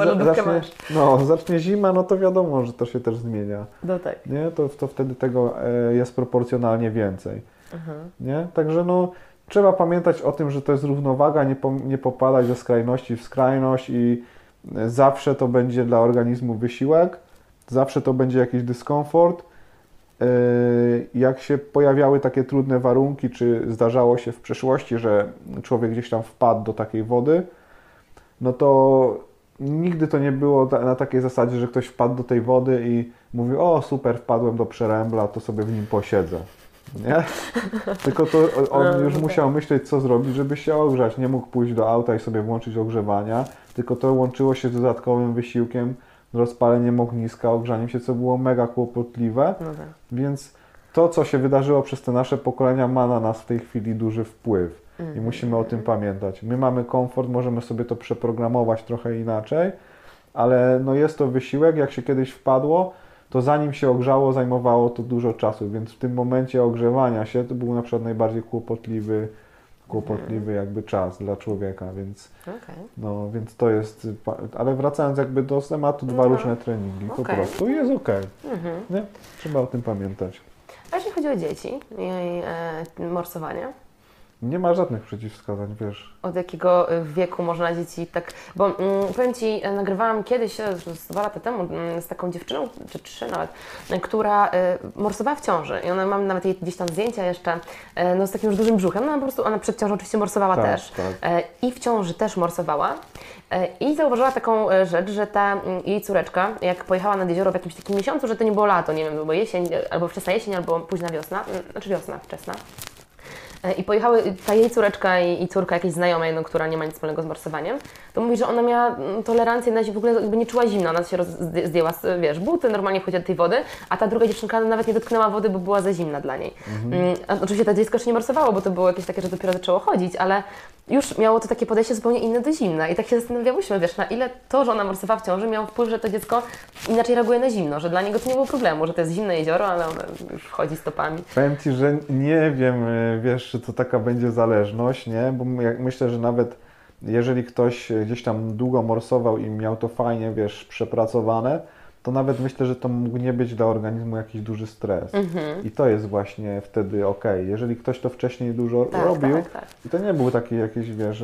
zacznie zima, no to wiadomo, że to się też zmienia. No tak. Nie? To wtedy tego jest proporcjonalnie więcej. Nie? Także no, trzeba pamiętać o tym, że to jest równowaga, nie popadać ze skrajności w skrajność i zawsze to będzie dla organizmu wysiłek, zawsze to będzie jakiś dyskomfort. Jak się pojawiały takie trudne warunki, czy zdarzało się w przeszłości, że człowiek gdzieś tam wpadł do takiej wody, no to nigdy to nie było na takiej zasadzie, że ktoś wpadł do tej wody i mówił, o super, wpadłem do przerębla, to sobie w nim posiedzę. Nie? Tylko to on już musiał myśleć, co zrobić, żeby się ogrzać. Nie mógł pójść do auta i sobie włączyć ogrzewania, tylko to łączyło się z dodatkowym wysiłkiem, rozpaleniem ogniska, ogrzaniem się, co było mega kłopotliwe, więc to, co się wydarzyło przez te nasze pokolenia, ma na nas w tej chwili duży wpływ i musimy o tym pamiętać. My mamy komfort, możemy sobie to przeprogramować trochę inaczej, ale no jest to wysiłek, jak się kiedyś wpadło, to zanim się ogrzało, zajmowało to dużo czasu, więc w tym momencie ogrzewania się to był na przykład najbardziej kłopotliwy jakby czas dla człowieka, więc, no, więc to jest, ale wracając jakby do tematu, 2 różne treningi po prostu jest okej. Nie? Trzeba o tym pamiętać. A jeśli chodzi o dzieci i morsowanie? Nie ma żadnych przeciwwskazań, wiesz. Od jakiego wieku można dzieci tak... Bo powiem Ci, nagrywałam kiedyś, 2 lata temu, z taką dziewczyną, czy 3 nawet, która morsowała w ciąży. I ona, mam nawet jej gdzieś tam zdjęcia jeszcze, no z takim już dużym brzuchem. No po prostu ona przed ciążą oczywiście morsowała też. Tak. I w ciąży też morsowała. I zauważyła taką rzecz, że ta jej córeczka, jak pojechała nad jezioro w jakimś takim miesiącu, że to nie było lato, nie wiem, było jesień, albo wczesna jesień, albo późna wiosna, znaczy wiosna wczesna. i pojechały, ta jej córeczka i córka jakiejś znajomej, no, która nie ma nic wspólnego z morsowaniem, to mówi, że ona miała tolerancję, ona się w ogóle jakby nie czuła zimna, ona się zdjęła, wiesz, buty, normalnie wchodziła do tej wody, a ta druga dziewczynka nawet nie dotknęła wody, bo była za zimna dla niej. Oczywiście ta dziecko jeszcze nie morsowało, bo to było jakieś takie, że dopiero zaczęło chodzić, ale już miało to takie podejście zupełnie inne do zimna i tak się zastanawiałyśmy, wiesz, na ile to, że ona morsowała w ciąży, miało wpływ, że to dziecko inaczej reaguje na zimno, że dla niego to nie było problemu, że to jest zimne jezioro, ale ono już chodzi stopami. Powiem Ci, że nie wiem, wiesz, czy to taka będzie zależność, nie? Bo jak myślę, że nawet jeżeli ktoś gdzieś tam długo morsował i miał to fajnie, wiesz, przepracowane, to nawet myślę, że to mógł nie być dla organizmu jakiś duży stres. I to jest właśnie wtedy okej. Jeżeli ktoś to wcześniej dużo robił, i to nie był taki jakiś, wiesz,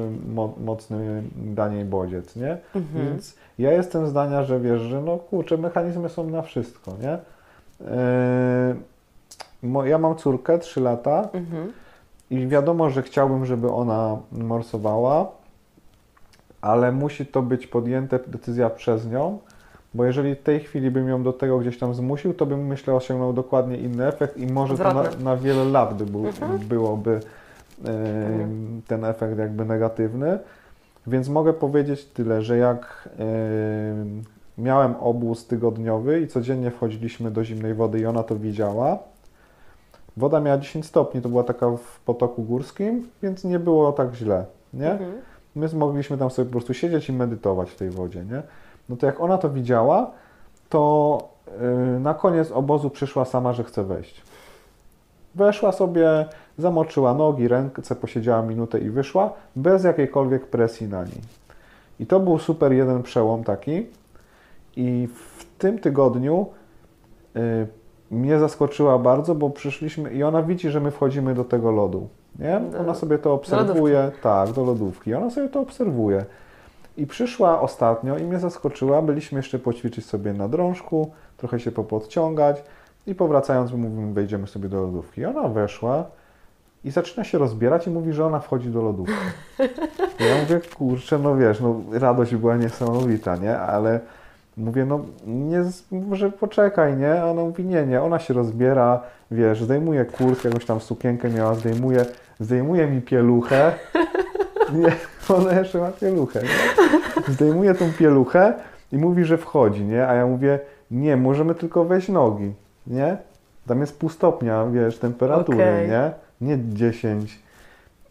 mocny dla niej bodziec, nie? Więc ja jestem zdania, że wiesz, że no kurczę, mechanizmy są na wszystko, nie? Ja mam córkę, 3 lata i wiadomo, że chciałbym, żeby ona morsowała, ale musi to być podjęte decyzja przez nią, bo jeżeli w tej chwili bym ją do tego gdzieś tam zmusił, to bym, myślę, osiągnął dokładnie inny efekt i może to na wiele lat by byłoby ten efekt jakby negatywny. Więc mogę powiedzieć tyle, że jak miałem obóz tygodniowy i codziennie wchodziliśmy do zimnej wody i ona to widziała, woda miała 10 stopni, to była taka w potoku górskim, więc nie było tak źle, nie? My mogliśmy tam sobie po prostu siedzieć i medytować w tej wodzie, nie? No to jak ona to widziała, to na koniec obozu przyszła sama, że chce wejść. Weszła sobie, zamoczyła nogi, ręce, posiedziała minutę i wyszła, bez jakiejkolwiek presji na niej. I to był super jeden przełom taki. I w tym tygodniu mnie zaskoczyła bardzo, bo przyszliśmy i ona widzi, że my wchodzimy do tego lodu. Nie? Ona sobie to obserwuje. Tak, do lodówki. Ona sobie to obserwuje. I przyszła ostatnio i mnie zaskoczyła, byliśmy jeszcze poćwiczyć sobie na drążku, trochę się popodciągać i powracając mówimy, wejdziemy sobie do lodówki. I ona weszła i zaczyna się rozbierać i mówi, że ona wchodzi do lodówki. Ja mówię, kurczę, no wiesz, no radość była niesamowita, nie? Ale mówię, no nie, może poczekaj, nie? A ona mówi, nie, ona się rozbiera, wiesz, zdejmuje kurtkę, jakąś tam sukienkę miała, zdejmuje mi pieluchę. Nie, ona jeszcze ma pieluchę, nie? Zdejmuje tą pieluchę i mówi, że wchodzi, nie? A ja mówię, nie, możemy tylko wejść nogi, nie? Tam jest pół stopnia, wiesz, temperatury, nie? Nie 10.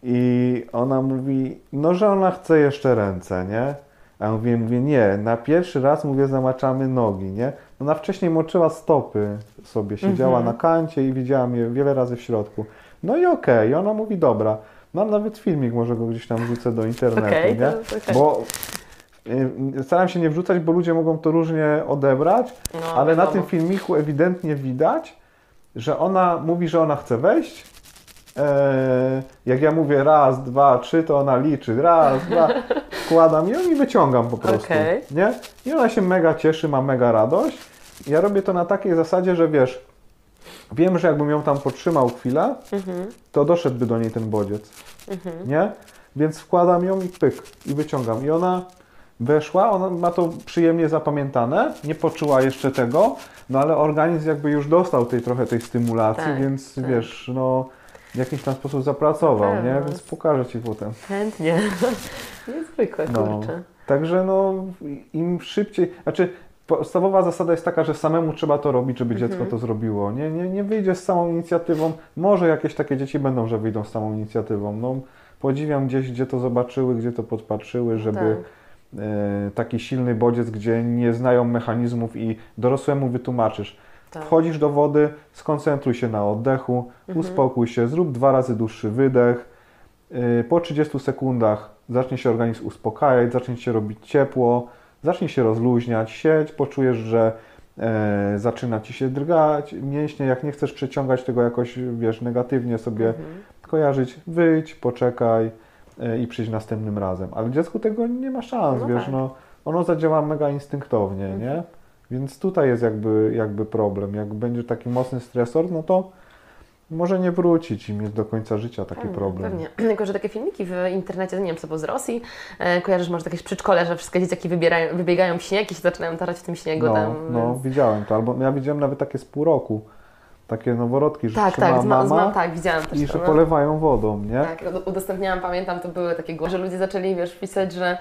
I ona mówi, no, że ona chce jeszcze ręce, nie? A ja mówię, nie, na pierwszy raz, mówię, zamaczamy nogi, nie? Ona wcześniej moczyła stopy sobie, siedziała na kancie i widziałam je wiele razy w środku. No i okej, ona mówi, dobra. Mam nawet filmik, może go gdzieś tam wrzucę do internetu, nie? Bo staram się nie wrzucać, bo ludzie mogą to różnie odebrać, no, ale wiadomo. Na tym filmiku ewidentnie widać, że ona mówi, że ona chce wejść. Jak ja mówię raz, dwa, trzy, to ona liczy, raz, dwa, wkładam ją i wyciągam po prostu, nie? I ona się mega cieszy, ma mega radość. Ja robię to na takiej zasadzie, że wiesz, wiem, że jakbym ją tam potrzymał chwilę, to doszedłby do niej ten bodziec, nie? Więc wkładam ją i pyk, i wyciągam. I ona weszła, ona ma to przyjemnie zapamiętane, nie poczuła jeszcze tego, no ale organizm jakby już dostał trochę tej stymulacji, więc wiesz, no w jakiś tam sposób zapracował, nie? Więc pokażę Ci potem. Chętnie. Niezwykłe, kurczę. Także no im szybciej, znaczy podstawowa zasada jest taka, że samemu trzeba to robić, żeby dziecko to zrobiło. Nie wyjdzie z samą inicjatywą. Może jakieś takie dzieci będą, że wyjdą z samą inicjatywą. No, podziwiam gdzieś, gdzie to zobaczyły, gdzie to podpatrzyły, żeby taki silny bodziec, gdzie nie znają mechanizmów i dorosłemu wytłumaczysz. Wchodzisz do wody, skoncentruj się na oddechu, uspokój się, zrób 2 razy dłuższy wydech. Po 30 sekundach zacznie się organizm uspokajać, zacznie się robić ciepło. Zacznij się rozluźniać, siedź, poczujesz, że zaczyna Ci się drgać mięśnie, jak nie chcesz przeciągać tego jakoś, wiesz, negatywnie sobie kojarzyć, wyjdź, poczekaj i przyjdź następnym razem. Ale dziecku tego nie ma szans, no wiesz, no, ono zadziała mega instynktownie, nie? Więc tutaj jest jakby problem, jak będzie taki mocny stresor, no to może nie wrócić i mieć do końca życia taki problem. Pewnie. Tylko, że takie filmiki w internecie, nie wiem, co było z Rosji, kojarzysz może jakieś przedszkole, że wszystkie dzieciaki wybiegają w śnieg i się zaczynają tarać w tym śniegu. No, widziałem to. Albo ja widziałem nawet takie z pół roku, takie noworodki, że tak, trzyma tak, mama tak, widziałam też i to, że polewają wodą, nie? Tak, udostępniałam, pamiętam, to były takie głosy, że ludzie zaczęli, wiesz, pisać, że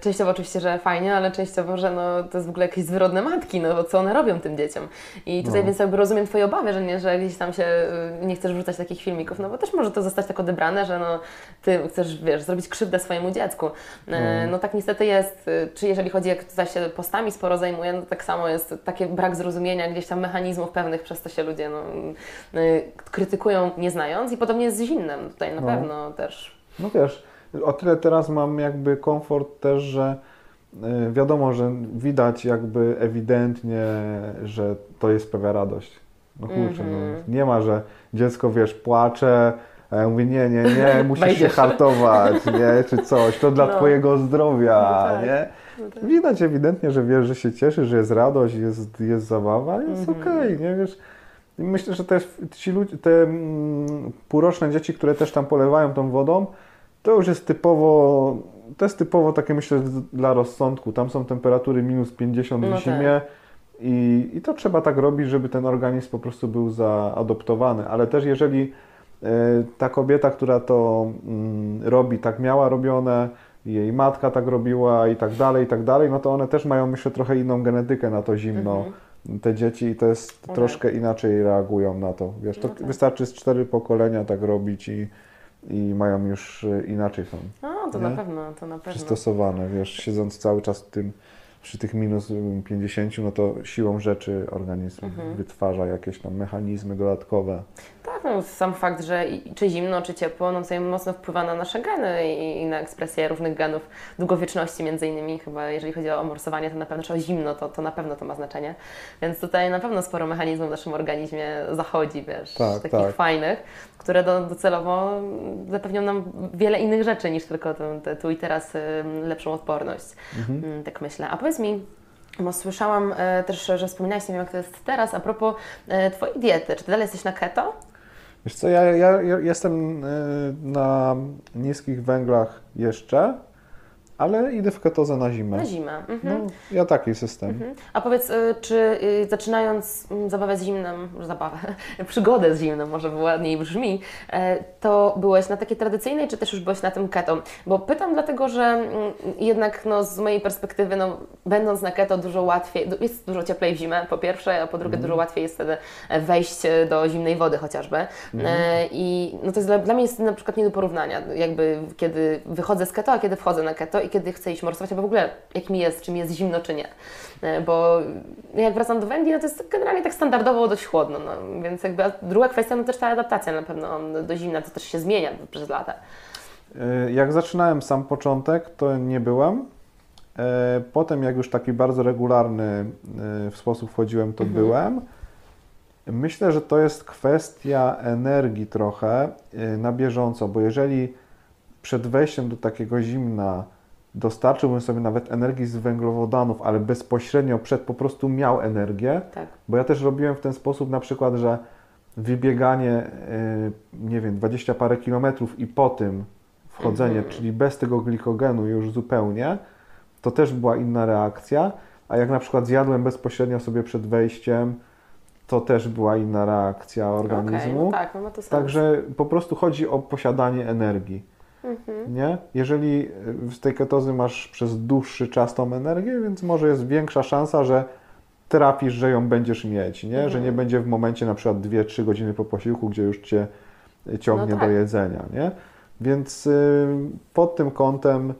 częściowo oczywiście, że fajnie, ale częściowo, że no, to jest w ogóle jakieś zwyrodne matki, no co one robią tym dzieciom. I tutaj więc jakby rozumiem Twoje obawy, że nie, że gdzieś tam się nie chcesz wrzucać takich filmików, no bo też może to zostać tak odebrane, że no Ty chcesz, wiesz, zrobić krzywdę swojemu dziecku. No tak niestety jest, czy jeżeli chodzi, jak tutaj się postami sporo zajmuje, no tak samo jest taki brak zrozumienia gdzieś tam mechanizmów pewnych, przez to się ludzie krytykują nie znając i podobnie jest z zimnem tutaj na pewno też. No wiesz, o tyle teraz mam jakby komfort też, że wiadomo, że widać jakby ewidentnie, że to jest pewna radość. No kurczę, no, nie ma, że dziecko, wiesz, płacze, a ja mówię, nie, musisz się hartować, nie, czy coś, to dla Twojego zdrowia, no tak, nie? No tak. Widać ewidentnie, że wiesz, że się cieszy, że jest radość, jest zabawa, jest okej, nie, wiesz. I myślę, że półroczne dzieci, które też tam polewają tą wodą, to już jest typowo, takie, myślę, dla rozsądku. Tam są temperatury minus 50 w zimie. I to trzeba tak robić, żeby ten organizm po prostu był zaadoptowany. Ale też jeżeli ta kobieta, która to robi, tak miała robione, jej matka tak robiła i tak dalej, no to one też mają, myślę, trochę inną genetykę na to zimno. Te dzieci i to jest troszkę inaczej reagują na to. Wiesz, to wystarczy z 4 pokolenia tak robić i mają już inaczej są. No, to nie? Na pewno. Przystosowane, wiesz, siedząc cały czas w tym, przy tych minus 50, no to siłą rzeczy organizm wytwarza jakieś tam mechanizmy dodatkowe. Tak, no sam fakt, że czy zimno, czy ciepło, no to mocno wpływa na nasze geny i na ekspresję różnych genów długowieczności między innymi. Chyba jeżeli chodzi o morsowanie, to na pewno, czy o zimno, to na pewno to ma znaczenie. Więc tutaj na pewno sporo mechanizmów w naszym organizmie zachodzi, wiesz, takich fajnych, które docelowo zapewnią nam wiele innych rzeczy niż tylko tu i teraz lepszą odporność. Tak myślę. A powiedz mi, bo słyszałam też, że wspominałaś, nie wiem jak to jest teraz, a propos Twojej diety. Czy Ty dalej jesteś na keto? Wiesz co, ja jestem na niskich węglach jeszcze, ale idę w ketozę na zimę. Na zimę. No, ja taki system. A powiedz, czy zaczynając zabawę z zimnem, przygodę z zimnem, może ładniej brzmi, to byłeś na takiej tradycyjnej, czy też już byłeś na tym keto? Bo pytam dlatego, że jednak no, z mojej perspektywy, no, będąc na keto dużo łatwiej, jest dużo cieplej w zimę po pierwsze, a po drugie dużo łatwiej jest wtedy wejść do zimnej wody chociażby. I no, to jest dla mnie jest na przykład nie do porównania, jakby kiedy wychodzę z keto, a kiedy wchodzę na keto i kiedy chcę iść morsować, albo w ogóle jak mi jest, czy mi jest zimno, czy nie. Bo jak wracam do Węgli, no to jest generalnie tak standardowo dość chłodno, no, więc jakby druga kwestia, no też ta adaptacja na pewno do zimna, to też się zmienia przez lata. Jak zaczynałem sam początek, to nie byłem. Potem jak już taki bardzo regularny w sposób wchodziłem, to byłem. Myślę, że to jest kwestia energii trochę na bieżąco, bo jeżeli przed wejściem do takiego zimna dostarczyłbym sobie nawet energii z węglowodanów, ale bezpośrednio po prostu miał energię, bo ja też robiłem w ten sposób na przykład, że wybieganie, nie wiem, 20 parę kilometrów i po tym wchodzenie, czyli bez tego glikogenu już zupełnie, to też była inna reakcja, a jak na przykład zjadłem bezpośrednio sobie przed wejściem, to też była inna reakcja organizmu. Także po prostu chodzi o posiadanie energii. Nie? Jeżeli z tej ketozy masz przez dłuższy czas tą energię, więc może jest większa szansa, że trafisz, że ją będziesz mieć, nie? Że nie będzie w momencie na przykład 2-3 godziny po posiłku, gdzie już Cię ciągnie do jedzenia, nie? Więc pod tym kątem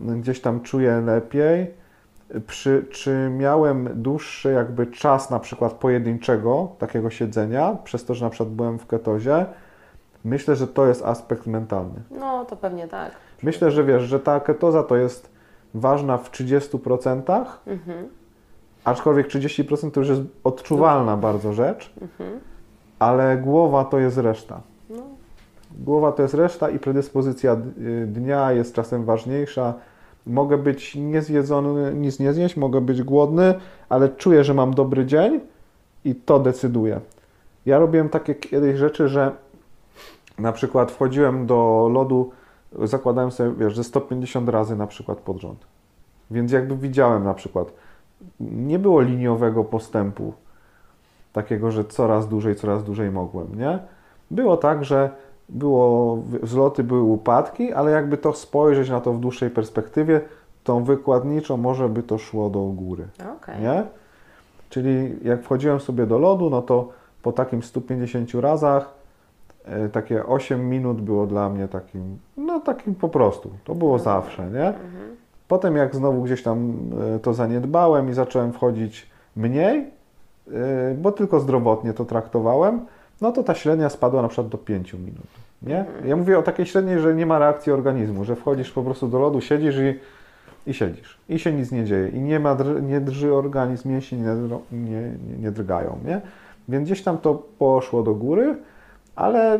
gdzieś tam czuję lepiej. Czy miałem dłuższy jakby czas na przykład pojedynczego takiego siedzenia, przez to, że na przykład byłem w ketozie, myślę, że to jest aspekt mentalny. No, to pewnie tak. Myślę, że wiesz, że ta ketoza to jest ważna w 30%, aczkolwiek 30% to już jest odczuwalna bardzo rzecz, ale głowa to jest reszta. No. Głowa to jest reszta i predyspozycja dnia jest czasem ważniejsza. Mogę być niezjedzony, nic nie zjeść, mogę być głodny, ale czuję, że mam dobry dzień i to decyduje. Ja robiłem takie kiedyś rzeczy, że na przykład wchodziłem do lodu, zakładałem sobie, wiesz, że 150 razy na przykład pod rząd. Więc jakby widziałem na przykład, nie było liniowego postępu, takiego, że coraz dłużej mogłem, nie? Było tak, że było wzloty, były upadki, ale jakby to spojrzeć na to w dłuższej perspektywie, tą wykładniczą może by to szło do góry, okay, nie? Czyli jak wchodziłem sobie do lodu, no to po takim 150 razach takie 8 minut było dla mnie takim, no takim po prostu, to było zawsze, nie? Potem jak znowu gdzieś tam to zaniedbałem i zacząłem wchodzić mniej, bo tylko zdrowotnie to traktowałem, no to ta średnia spadła na przykład do 5 minut, nie? Ja mówię o takiej średniej, że nie ma reakcji organizmu, że wchodzisz po prostu do lodu, siedzisz i siedzisz, i się nic nie dzieje, i nie drży organizm, mięśnie nie drgają, nie? Więc gdzieś tam to poszło do góry, ale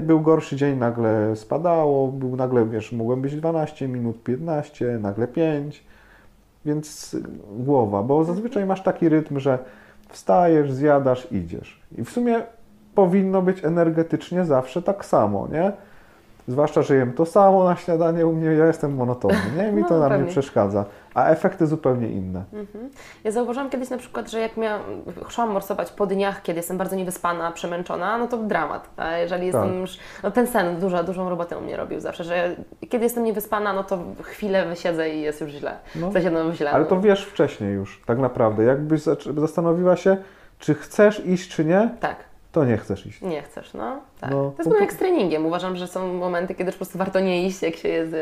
był gorszy dzień, nagle spadało, był nagle, wiesz, mogłem być 12 minut, 15, nagle 5, więc głowa, bo zazwyczaj masz taki rytm, że wstajesz, zjadasz, idziesz. I w sumie powinno być energetycznie zawsze tak samo, nie? Zwłaszcza, że jem to samo na śniadanie, u mnie ja jestem monotonny, nie? Mi to na mnie przeszkadza, a efekty zupełnie inne. Ja zauważyłam kiedyś na przykład, że jak szłam morsować po dniach, kiedy jestem bardzo niewyspana, przemęczona, no to dramat. A jeżeli jestem już, no ten sen dużą robotę u mnie robił zawsze, że kiedy jestem niewyspana, no to chwilę wysiedzę i jest już źle. No, źle. Ale to wiesz wcześniej już, tak naprawdę. Jakbyś zastanowiła się, czy chcesz iść, czy nie? Tak. To nie chcesz iść. Nie chcesz, no. Tak. No, to jest jak z treningiem. Uważam, że są momenty, kiedy już po prostu warto nie iść, jak się jest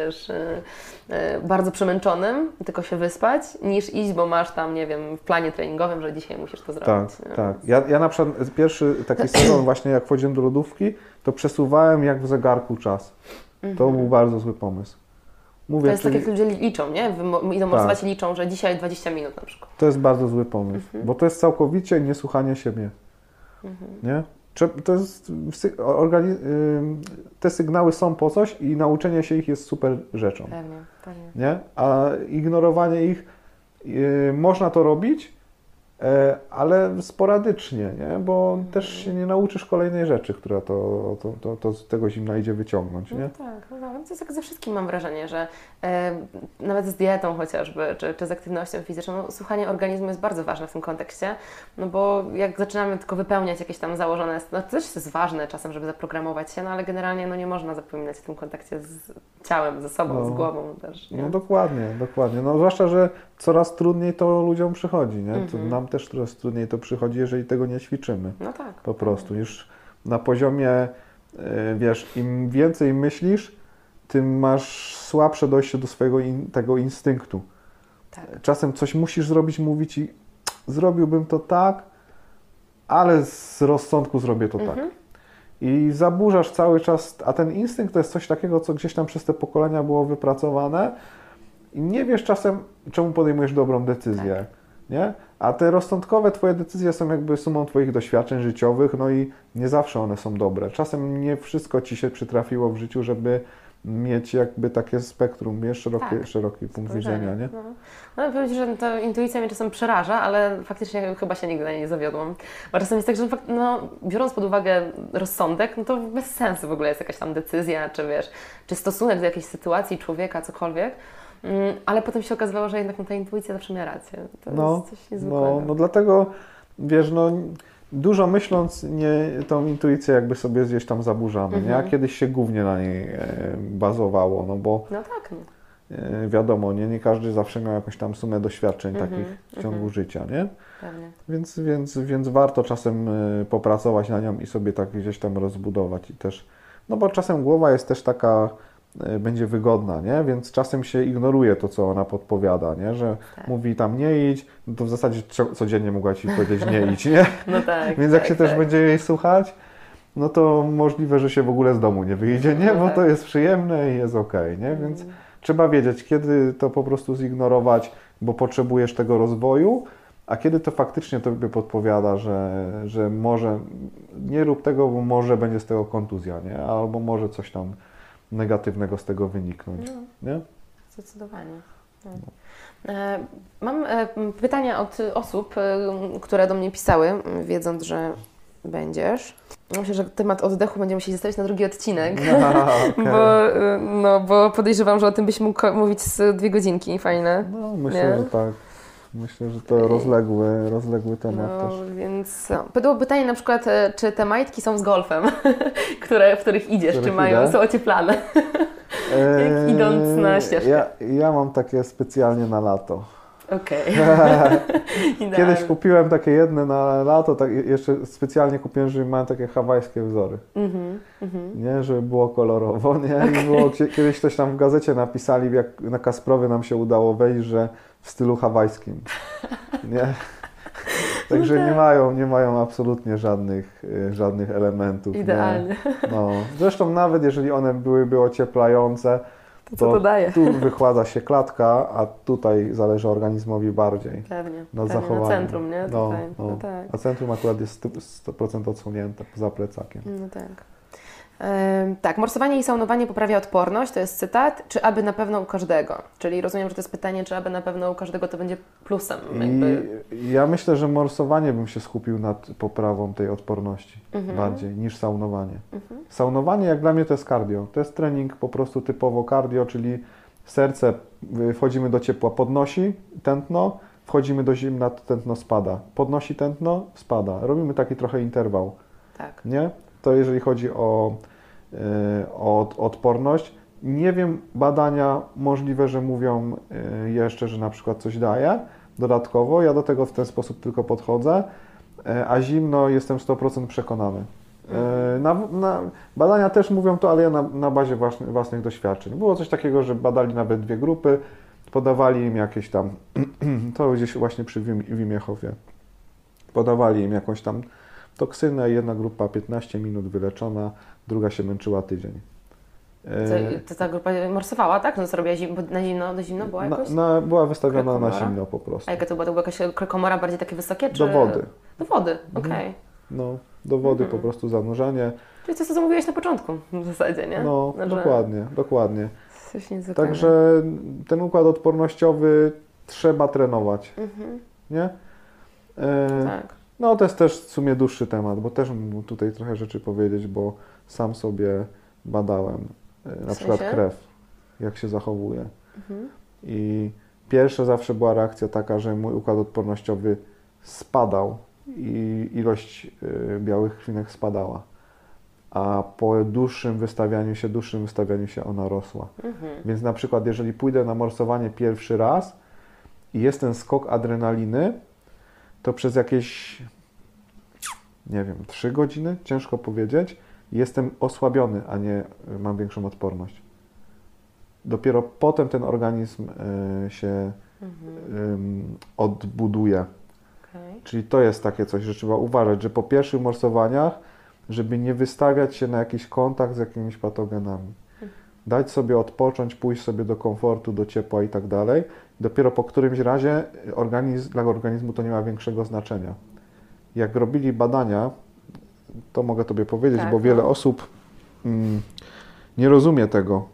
bardzo przemęczonym, tylko się wyspać, niż iść, bo masz tam, nie wiem, w planie treningowym, że dzisiaj musisz to zrobić. Tak, tak. Ja na przykład pierwszy taki sezon właśnie, jak wchodziłem do lodówki, to przesuwałem jak w zegarku czas. To był bardzo zły pomysł. To jest tak, jak ludzie liczą, nie? Idą morsować i liczą, że dzisiaj 20 minut na przykład. To jest bardzo zły pomysł, bo to jest całkowicie niesłuchanie siebie. Nie? To jest, te sygnały są po coś i nauczenie się ich jest super rzeczą. Pewnie, pewnie. Nie? A ignorowanie ich, można to robić, ale sporadycznie, nie? Bo też się nie nauczysz kolejnej rzeczy, która to z tego zimna idzie wyciągnąć. Nie? No tak, no tak. To jest jak ze wszystkim, mam wrażenie, że nawet z dietą chociażby, czy z aktywnością fizyczną, no, słuchanie organizmu jest bardzo ważne w tym kontekście, no bo jak zaczynamy tylko wypełniać jakieś tam założone, no to też jest ważne czasem, żeby zaprogramować się, no ale generalnie no, nie można zapominać w tym kontakcie z ciałem, ze sobą, no, z głową też. Nie? No dokładnie, dokładnie. No zwłaszcza, że coraz trudniej to ludziom przychodzi, nie? To nam też coraz trudniej to przychodzi, jeżeli tego nie ćwiczymy. No tak. Po prostu. Już na poziomie, wiesz, im więcej myślisz, tym masz słabsze dojście do swojego tego instynktu. Tak. Czasem coś musisz zrobić, mówić i zrobiłbym to tak, ale z rozsądku zrobię to tak. I zaburzasz cały czas, a ten instynkt to jest coś takiego, co gdzieś tam przez te pokolenia było wypracowane i nie wiesz czasem, czemu podejmujesz dobrą decyzję. Tak. Nie? A te rozsądkowe twoje decyzje są jakby sumą twoich doświadczeń życiowych, no i nie zawsze one są dobre. Czasem nie wszystko ci się przytrafiło w życiu, żeby mieć jakby takie spektrum, mieć szeroki punkt widzenia, nie? No, no powiem Ci, że to intuicja mnie czasem przeraża, ale faktycznie chyba się nigdy na niej nie zawiodłam. Bo czasem jest tak, że no, biorąc pod uwagę rozsądek, no to bez sensu w ogóle jest jakaś tam decyzja, czy wiesz, czy stosunek do jakiejś sytuacji, człowieka, cokolwiek. Ale potem się okazywało, że jednak ta intuicja zawsze miała rację. To jest coś niezwykłego. No dlatego, wiesz, no dużo myśląc, tą intuicję jakby sobie gdzieś tam zaburzamy. Nie? A kiedyś się głównie na niej bazowało, no bo wiadomo, nie każdy zawsze miał jakąś tam sumę doświadczeń takich w ciągu życia, nie? Pewnie. Więc warto czasem popracować na nią i sobie tak gdzieś tam rozbudować i też, no bo czasem głowa jest też taka, będzie wygodna, nie? Więc czasem się ignoruje to, co ona podpowiada, nie? Że mówi tam nie idź, no to w zasadzie codziennie mogła Ci powiedzieć nie idź, nie? No tak, więc jak się też będzie jej słuchać, no to możliwe, że się w ogóle z domu nie wyjdzie, nie? Bo to jest przyjemne i jest okej, nie? Więc trzeba wiedzieć, kiedy to po prostu zignorować, bo potrzebujesz tego rozwoju, a kiedy to faktycznie Tobie podpowiada, że może nie rób tego, bo może będzie z tego kontuzja, nie? Albo może coś tam negatywnego z tego wyniknąć. No, nie? Zdecydowanie. No. Mam pytania od osób, które do mnie pisały, wiedząc, że będziesz. Myślę, że temat oddechu będziemy musieli zostawić na drugi odcinek, bo podejrzewam, że o tym byś mógł mówić z 2 godzinki. Fajne. No, myślę, że tak. Myślę, że to rozległy temat też. Więc padło pytanie na przykład, czy te majtki są z golfem, w których idziesz, są ocieplane, jak idąc na Śnieżkę? Ja mam takie specjalnie na lato. Okej. Kiedyś kupiłem takie jedne na lato, tak jeszcze specjalnie kupiłem, że mają takie hawajskie wzory. Nie, żeby było kolorowo, nie? Okay. Było, kiedyś ktoś tam w gazecie napisali, jak na Kasprowie nam się udało wejść, że w stylu hawajskim. Nie? Także nie mają absolutnie żadnych elementów. Idealnie. No. Zresztą nawet jeżeli one byłyby ocieplające, to tu wychładza się klatka, a tutaj zależy organizmowi bardziej. Pewnie, zachowaniu. Na centrum, nie? No tak. A centrum akurat jest 100% odsunięte poza plecakiem. No tak. Tak, morsowanie i saunowanie poprawia odporność, to jest cytat, czy aby na pewno u każdego? Czyli rozumiem, że to jest pytanie, czy aby na pewno u każdego to będzie plusem. Ja myślę, że morsowanie bym się skupił nad poprawą tej odporności bardziej niż saunowanie. Saunowanie jak dla mnie to jest cardio, to jest trening po prostu typowo cardio, czyli serce, wchodzimy do ciepła, podnosi tętno, wchodzimy do zimna, tętno spada, podnosi tętno, spada. Robimy taki trochę interwał, tak. Nie? To jeżeli chodzi o odporność, nie wiem, badania możliwe, że mówią jeszcze, że na przykład coś daje dodatkowo. Ja do tego w ten sposób tylko podchodzę, a zimno jestem 100% przekonany. Badania też mówią to, ale ja na bazie własnych doświadczeń. Było coś takiego, że badali nawet dwie grupy, podawali im jakieś tam, to gdzieś właśnie przy Wimie Hofie, podawali im jakąś tam toksynę, jedna grupa 15 minut wyleczona, druga się męczyła tydzień. To ta grupa morsowała, tak? No, co robiła na zimno była jakoś? Była wystawiona krekomora. Na zimno po prostu. A jaka to była? To była jakaś krekomora bardziej takie wysokie? Czy... Do wody, okej. Okay. No, do wody po prostu zanurzenie. Czyli to, co mówiłeś na początku w zasadzie, nie? No, dokładnie. Coś niezwykłego. Także ten układ odpornościowy trzeba trenować, nie? Tak. No to jest też w sumie dłuższy temat, bo też mógł tutaj trochę rzeczy powiedzieć, bo sam sobie badałem na przykład krew, jak się zachowuje. I pierwsza zawsze była reakcja taka, że mój układ odpornościowy spadał i ilość białych krwinek spadała, a po dłuższym wystawianiu się ona rosła. Więc na przykład jeżeli pójdę na morsowanie pierwszy raz i jest ten skok adrenaliny, to przez jakieś, nie wiem, 3 godziny, ciężko powiedzieć, jestem osłabiony, a nie mam większą odporność. Dopiero potem ten organizm się odbuduje. Okay. Czyli to jest takie coś, że trzeba uważać, że po pierwszych morsowaniach, żeby nie wystawiać się na jakiś kontakt z jakimiś patogenami. Dać sobie odpocząć, pójść sobie do komfortu, do ciepła i tak dalej. Dopiero po którymś razie dla organizmu to nie ma większego znaczenia. Jak robili badania, to mogę Tobie powiedzieć, tak, bo wiele osób nie rozumie tego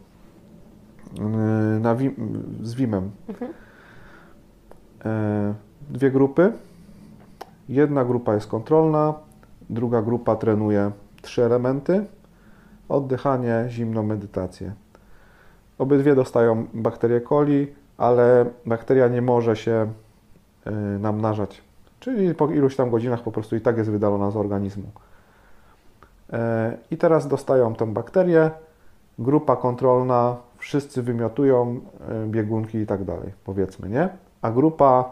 z WIM-em. Dwie grupy. Jedna grupa jest kontrolna, druga grupa trenuje 3 elementy. Oddychanie, zimno, medytację. Obydwie dostają bakterię coli, ale bakteria nie może się namnażać. Czyli po iluś tam godzinach po prostu i tak jest wydalona z organizmu. I teraz dostają tą bakterię, grupa kontrolna, wszyscy wymiotują, biegunki i tak dalej, powiedzmy, nie? A grupa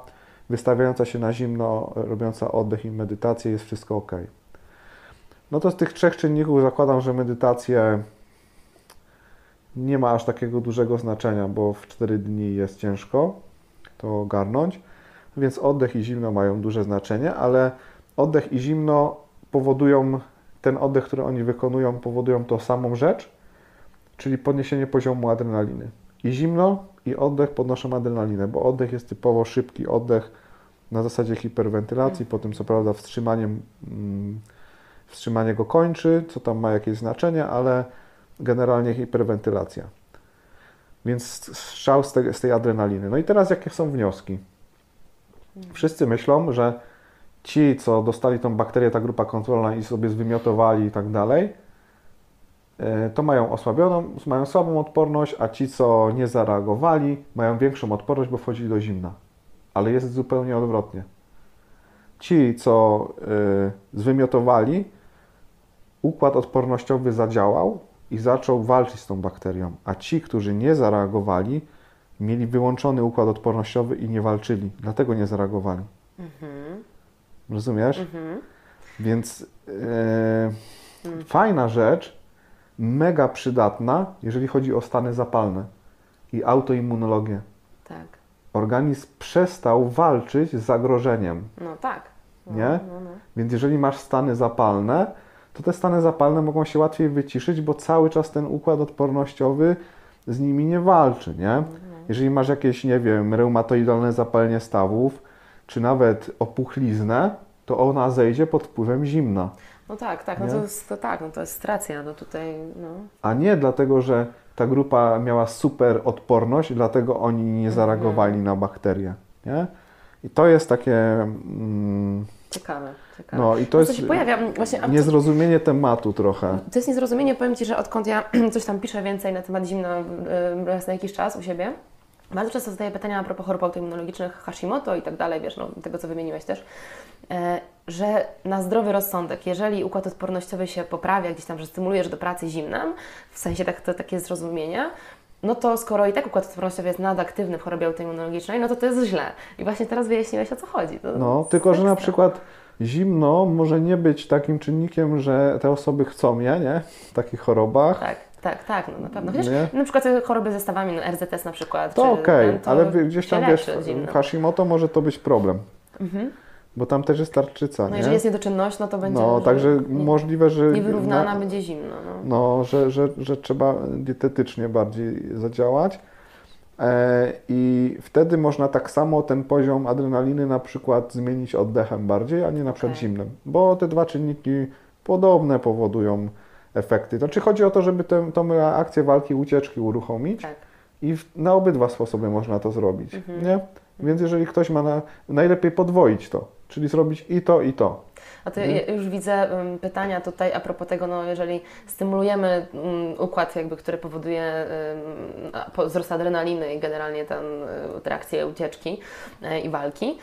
wystawiająca się na zimno, robiąca oddech i medytację, jest wszystko ok. No to z tych 3 czynników zakładam, że medytację nie ma aż takiego dużego znaczenia, bo w 4 dni jest ciężko to ogarnąć, więc oddech i zimno mają duże znaczenie, ale oddech i zimno powodują, ten oddech, który oni wykonują, powodują tą samą rzecz, czyli podniesienie poziomu adrenaliny. I zimno, i oddech podnoszą adrenalinę, bo oddech jest typowo szybki oddech na zasadzie hiperwentylacji, potem co prawda wstrzymanie go kończy, co tam ma jakieś znaczenie, ale generalnie hiperwentylacja. Więc strzał z tej adrenaliny. No i teraz jakie są wnioski? Wszyscy myślą, że ci, co dostali tą bakterię, ta grupa kontrolna i sobie zwymiotowali i tak dalej, to mają słabą odporność, a ci, co nie zareagowali, mają większą odporność, bo wchodzili do zimna. ale jest zupełnie odwrotnie. Ci, co zwymiotowali, układ odpornościowy zadziałał i zaczął walczyć z tą bakterią, a ci, którzy nie zareagowali, mieli wyłączony układ odpornościowy i nie walczyli, dlatego nie zareagowali. Mhm. Rozumiesz? Mhm. Więc fajna rzecz, mega przydatna, jeżeli chodzi o stany zapalne i autoimmunologię. Tak. Organizm przestał walczyć z zagrożeniem. No tak. No, nie? No, no. Więc jeżeli masz stany zapalne, to te stany zapalne mogą się łatwiej wyciszyć, bo cały czas ten układ odpornościowy z nimi nie walczy, nie? Mhm. Jeżeli masz jakieś, nie wiem, reumatoidalne zapalenie stawów, czy nawet opuchliznę, to ona zejdzie pod wpływem zimna. No tak, tak, no to jest racja, no tutaj, no. A nie dlatego, że ta grupa miała super odporność, dlatego oni nie zareagowali na bakterie, nie? I to jest takie... Ciekawe. No i to jest właśnie, niezrozumienie tematu trochę. To jest niezrozumienie, powiem Ci, że odkąd ja coś tam piszę więcej na temat zimna raz na jakiś czas u siebie, bardzo często zadaję pytania a propos chorób autoimmunologicznych, Hashimoto i tak dalej, wiesz, no, tego co wymieniłeś też, że na zdrowy rozsądek, jeżeli układ odpornościowy się poprawia, gdzieś tam, że stymulujesz do pracy zimnem, w sensie tak, to takie zrozumienie, no to skoro i tak układ odpornościowy jest nadaktywny w chorobie autoimmunologicznej, no to to jest źle. I właśnie teraz wyjaśniłeś, o co chodzi. To no, tylko że na przykład zimno może nie być takim czynnikiem, że te osoby chcą je, nie? W takich chorobach. Tak, no na pewno. Chociaż nie? Na przykład choroby ze stawami, no RZS na przykład. To okej, ale gdzieś tam wiesz, w Hashimoto może to być problem. Mhm. Bo tam też jest tarczyca, no, nie? Jeżeli jest niedoczynność, no to będzie... No, także możliwe, że... Niewyrównana będzie zimno, no. No, że trzeba dietetycznie bardziej zadziałać. I wtedy można tak samo ten poziom adrenaliny na przykład zmienić oddechem bardziej, a nie na przykład zimnem. Bo te dwa czynniki podobne powodują efekty. Znaczy chodzi o to, żeby tę reakcję walki, ucieczki uruchomić. Tak. I na obydwa sposoby można to zrobić, nie? Więc jeżeli ktoś ma najlepiej podwoić to, czyli zrobić i to, i to. A to ja już widzę pytania tutaj a propos tego, no jeżeli stymulujemy układ, jakby, który powoduje wzrost adrenaliny i generalnie tę reakcję ucieczki i walki,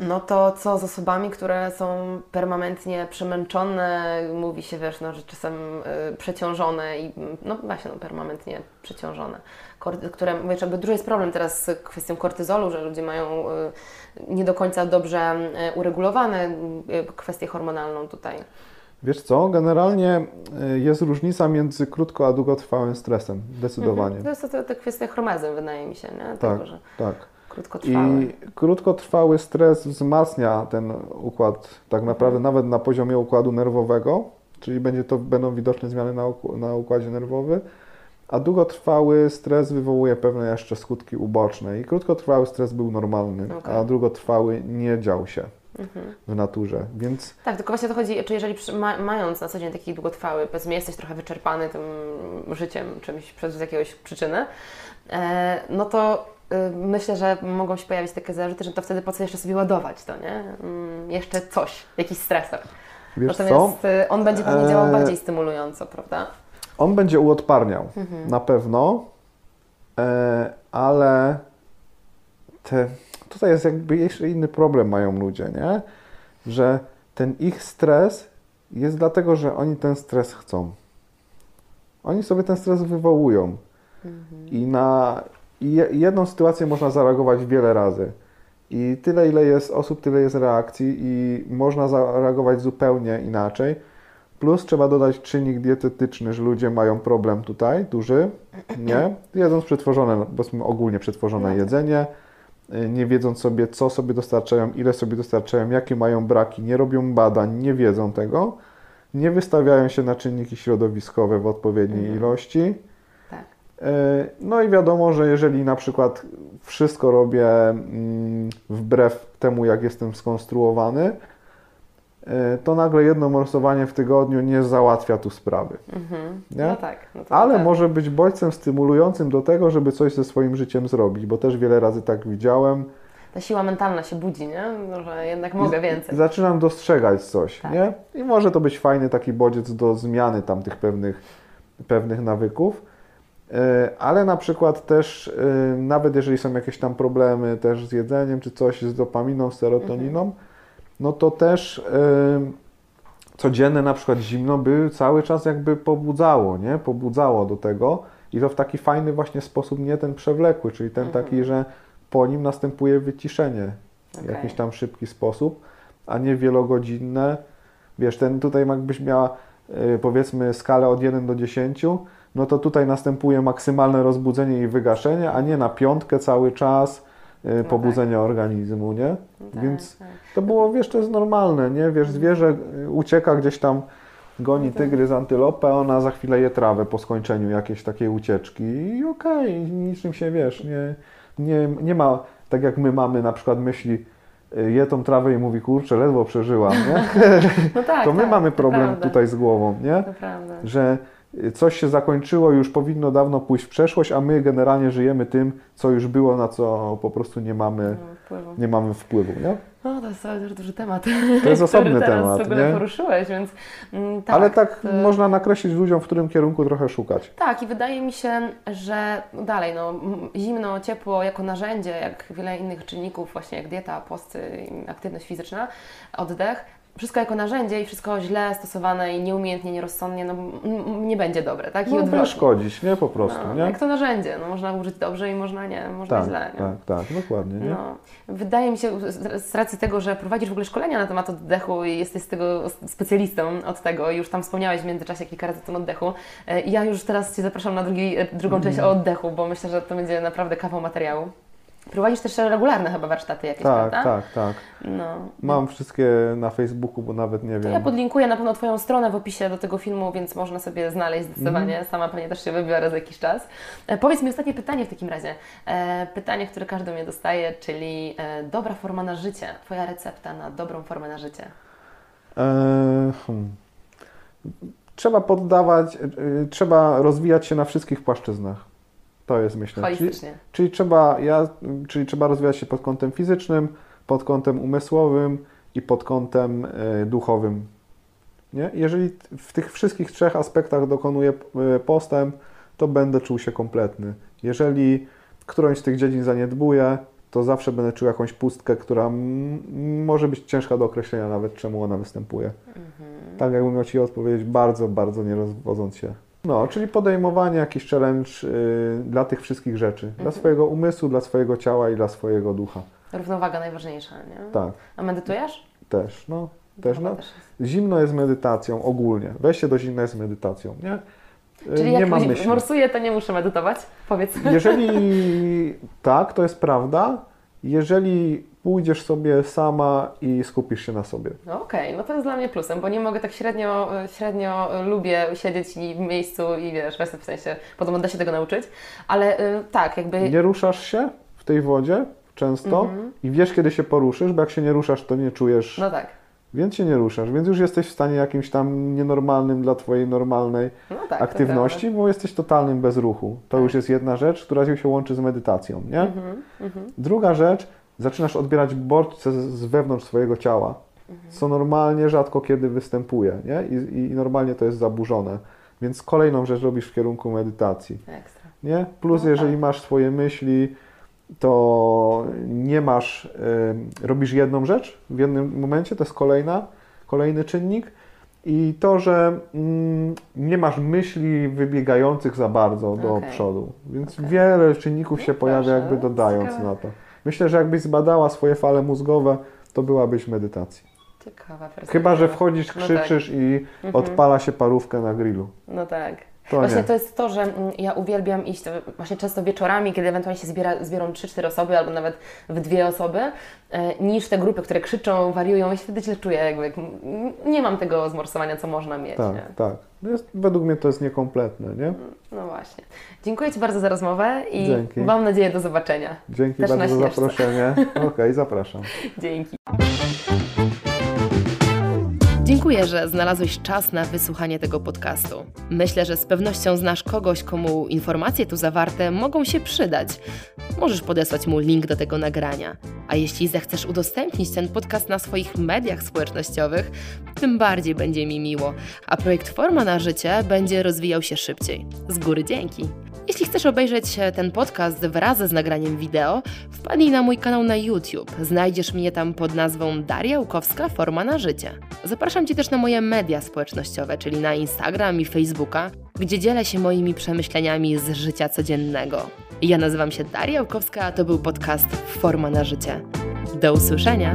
no to co z osobami, które są permanentnie przemęczone, mówi się, wiesz, no, że czasem przeciążone i no właśnie, no, permanentnie przeciążone. Które, wiesz, jakby duży jest problem teraz z kwestią kortyzolu, że ludzie mają nie do końca dobrze uregulowane kwestię hormonalną tutaj. Wiesz co, generalnie jest różnica między krótko a długotrwałym stresem, zdecydowanie. Mhm. To jest to kwestia chromazyn, wydaje mi się, nie? Tak. Krótkotrwały. I krótkotrwały stres wzmacnia ten układ tak naprawdę nawet na poziomie układu nerwowego, czyli będą widoczne zmiany na układzie nerwowym, a długotrwały stres wywołuje pewne jeszcze skutki uboczne. I krótkotrwały stres był normalny, a długotrwały nie dział się w naturze, więc... Tak, tylko właśnie o to chodzi, czy jeżeli mając na co dzień taki długotrwały, powiedzmy jesteś trochę wyczerpany tym życiem, czymś przez jakiegoś przyczynę, no to myślę, że mogą się pojawić takie zarzuty, że to wtedy po co jeszcze sobie ładować to, nie? Jeszcze coś, jakiś stresor. Wiesz natomiast co? On będzie pewnie działał bardziej stymulująco, prawda? On będzie uodparniał, na pewno, ale tutaj jest jakby jeszcze inny problem mają ludzie, nie? Że ten ich stres jest dlatego, że oni ten stres chcą. Oni sobie ten stres wywołują i na... I jedną sytuację można zareagować wiele razy. I tyle, ile jest osób, tyle jest reakcji i można zareagować zupełnie inaczej. Plus trzeba dodać czynnik dietetyczny, że ludzie mają problem tutaj, duży, nie? Jedząc przetworzone, bo ogólnie przetworzone jedzenie, nie wiedząc sobie, co sobie dostarczają, ile sobie dostarczają, jakie mają braki, nie robią badań, nie wiedzą tego, nie wystawiają się na czynniki środowiskowe w odpowiedniej ilości. No i wiadomo, że jeżeli na przykład wszystko robię wbrew temu, jak jestem skonstruowany, to nagle jedno morsowanie w tygodniu nie załatwia tu sprawy. Nie? No tak. No to ale tak. Może być bodźcem stymulującym do tego, żeby coś ze swoim życiem zrobić, bo też wiele razy tak widziałem. Ta siła mentalna się budzi, nie? Że jednak mogę więcej. Zaczynam dostrzegać coś, nie? I może to być fajny taki bodziec do zmiany tam tych pewnych nawyków. ale na przykład też nawet jeżeli są jakieś tam problemy też z jedzeniem czy coś, z dopaminą, serotoniną, no to też codzienne na przykład zimno by cały czas jakby pobudzało, nie? Pobudzało do tego i to w taki fajny właśnie sposób, nie ten przewlekły, czyli ten taki, że po nim następuje wyciszenie w jakiś tam szybki sposób, a nie wielogodzinne. Wiesz, ten tutaj jakbyś miała powiedzmy skalę od 1 do 10, no to tutaj następuje maksymalne rozbudzenie i wygaszenie, a nie na piątkę cały czas pobudzenia organizmu, nie? Więc to było, wiesz, to jest normalne, nie? Wiesz, zwierzę ucieka gdzieś tam, goni tygrys antylopę, ona za chwilę je trawę po skończeniu jakiejś takiej ucieczki i okej, niczym się, wiesz, nie ma, tak jak my mamy na przykład myśli, je tą trawę i mówi, kurczę, ledwo przeżyłam, nie? No tak, to my mamy problem tutaj z głową, nie? Że coś się zakończyło, już powinno dawno pójść w przeszłość, a my generalnie żyjemy tym, co już było, na co po prostu nie mamy wpływu, nie? No, to jest bardzo duży temat. To jest osobny temat, w ogóle poruszyłeś, więc tak. Ale tak to... można nakreślić ludziom, w którym kierunku trochę szukać. Tak, i wydaje mi się, że dalej, no, zimno, ciepło jako narzędzie, jak wiele innych czynników, właśnie jak dieta, posty, aktywność fizyczna, oddech, wszystko jako narzędzie i wszystko źle stosowane i nieumiejętnie, nierozsądnie, no nie będzie dobre, tak? I odwrotnie. No, szkodzić, nie? Po prostu, no, nie? Jak to narzędzie, no można użyć dobrze i można nie, można tak, źle, nie? Tak, dokładnie, nie? No, wydaje mi się, z racji tego, że prowadzisz w ogóle szkolenia na temat oddechu i jesteś z tego specjalistą od tego i już tam wspomniałeś w międzyczasie kilka razy o tym oddechu, ja już teraz Cię zapraszam na drugą część o oddechu, bo myślę, że to będzie naprawdę kawał materiału. Prowadzisz też regularne chyba warsztaty jakieś, prawda? Tak. No. Mam wszystkie na Facebooku, bo nawet nie wiem. Ja podlinkuję na pewno Twoją stronę w opisie do tego filmu, więc można sobie znaleźć zdecydowanie. Sama pewnie też się wybiorę za jakiś czas. Powiedz mi ostatnie pytanie w takim razie. Pytanie, które każdy mnie dostaje, czyli dobra forma na życie. Twoja recepta na dobrą formę na życie. Trzeba poddawać, trzeba rozwijać się na wszystkich płaszczyznach. To jest, myślę, czyli trzeba rozwijać się pod kątem fizycznym, pod kątem umysłowym i pod kątem duchowym. Nie? Jeżeli w tych wszystkich trzech aspektach dokonuję postęp, to będę czuł się kompletny. Jeżeli którąś z tych dziedzin zaniedbuję, to zawsze będę czuł jakąś pustkę, która może być ciężka do określenia nawet, czemu ona występuje. Tak jakbym miał Ci odpowiedzieć, bardzo, bardzo nie rozwodząc się. No, czyli podejmowanie jakiś challenge dla tych wszystkich rzeczy. Dla swojego umysłu, dla swojego ciała i dla swojego ducha. Równowaga najważniejsza, nie? Tak. A medytujesz? Też, no. Też. Zimno jest medytacją ogólnie. Wejście do zimna jest medytacją, nie? Czyli jak morsuję, to nie muszę medytować? Powiedz. Jeżeli tak, to jest prawda. Jeżeli pójdziesz sobie sama i skupisz się na sobie. Okej, no to jest dla mnie plusem, bo nie mogę tak średnio lubię siedzieć i w miejscu i wiesz, w sensie, potem da się tego nauczyć, ale tak jakby... Nie ruszasz się w tej wodzie często i wiesz, kiedy się poruszysz, bo jak się nie ruszasz, to nie czujesz... No tak. Więc się nie ruszasz, więc już jesteś w stanie jakimś tam nienormalnym dla Twojej normalnej aktywności, bo jesteś totalnym bez ruchu. To już jest jedna rzecz, która się łączy z medytacją, nie? Druga rzecz, zaczynasz odbierać bodźce z wewnątrz swojego ciała, co normalnie rzadko kiedy występuje, nie? I normalnie to jest zaburzone. Więc kolejną rzecz robisz w kierunku medytacji. Ekstra. Nie? Plus jeżeli masz swoje myśli, to nie masz, robisz jedną rzecz w jednym momencie, to jest kolejny czynnik i to, że nie masz myśli wybiegających za bardzo do przodu, więc wiele czynników się pojawia jakby dodając na to. Myślę, że jakbyś zbadała swoje fale mózgowe, to byłabyś w medytacji. Ciekawa perspektywa. Chyba że wchodzisz, krzyczysz i odpala się parówkę na grillu. No tak. To właśnie nie. To jest to, że ja uwielbiam iść właśnie często wieczorami, kiedy ewentualnie się zbiorą 3-4 osoby albo nawet w 2 osoby, niż te grupy, które krzyczą, wariują i się wtedy źle czuję, jakby nie mam tego zmorsowania, co można mieć. Tak. Według mnie to jest niekompletne, nie? No właśnie. Dziękuję Ci bardzo za rozmowę i mam nadzieję do zobaczenia. Dzięki bardzo za zaproszenie. Okej, zapraszam. Dzięki. Dziękuję, że znalazłeś czas na wysłuchanie tego podcastu. Myślę, że z pewnością znasz kogoś, komu informacje tu zawarte mogą się przydać. Możesz podesłać mu link do tego nagrania. A jeśli zechcesz udostępnić ten podcast na swoich mediach społecznościowych, tym bardziej będzie mi miło, a projekt Forma na życie będzie rozwijał się szybciej. Z góry dzięki! Jeśli chcesz obejrzeć ten podcast wraz z nagraniem wideo, wpadnij na mój kanał na YouTube. Znajdziesz mnie tam pod nazwą Daria Łukowska Forma na życie. Zapraszam Cię też na moje media społecznościowe, czyli na Instagram i Facebooka, gdzie dzielę się moimi przemyśleniami z życia codziennego. Ja nazywam się Daria Łukowska, a to był podcast Forma na życie. Do usłyszenia!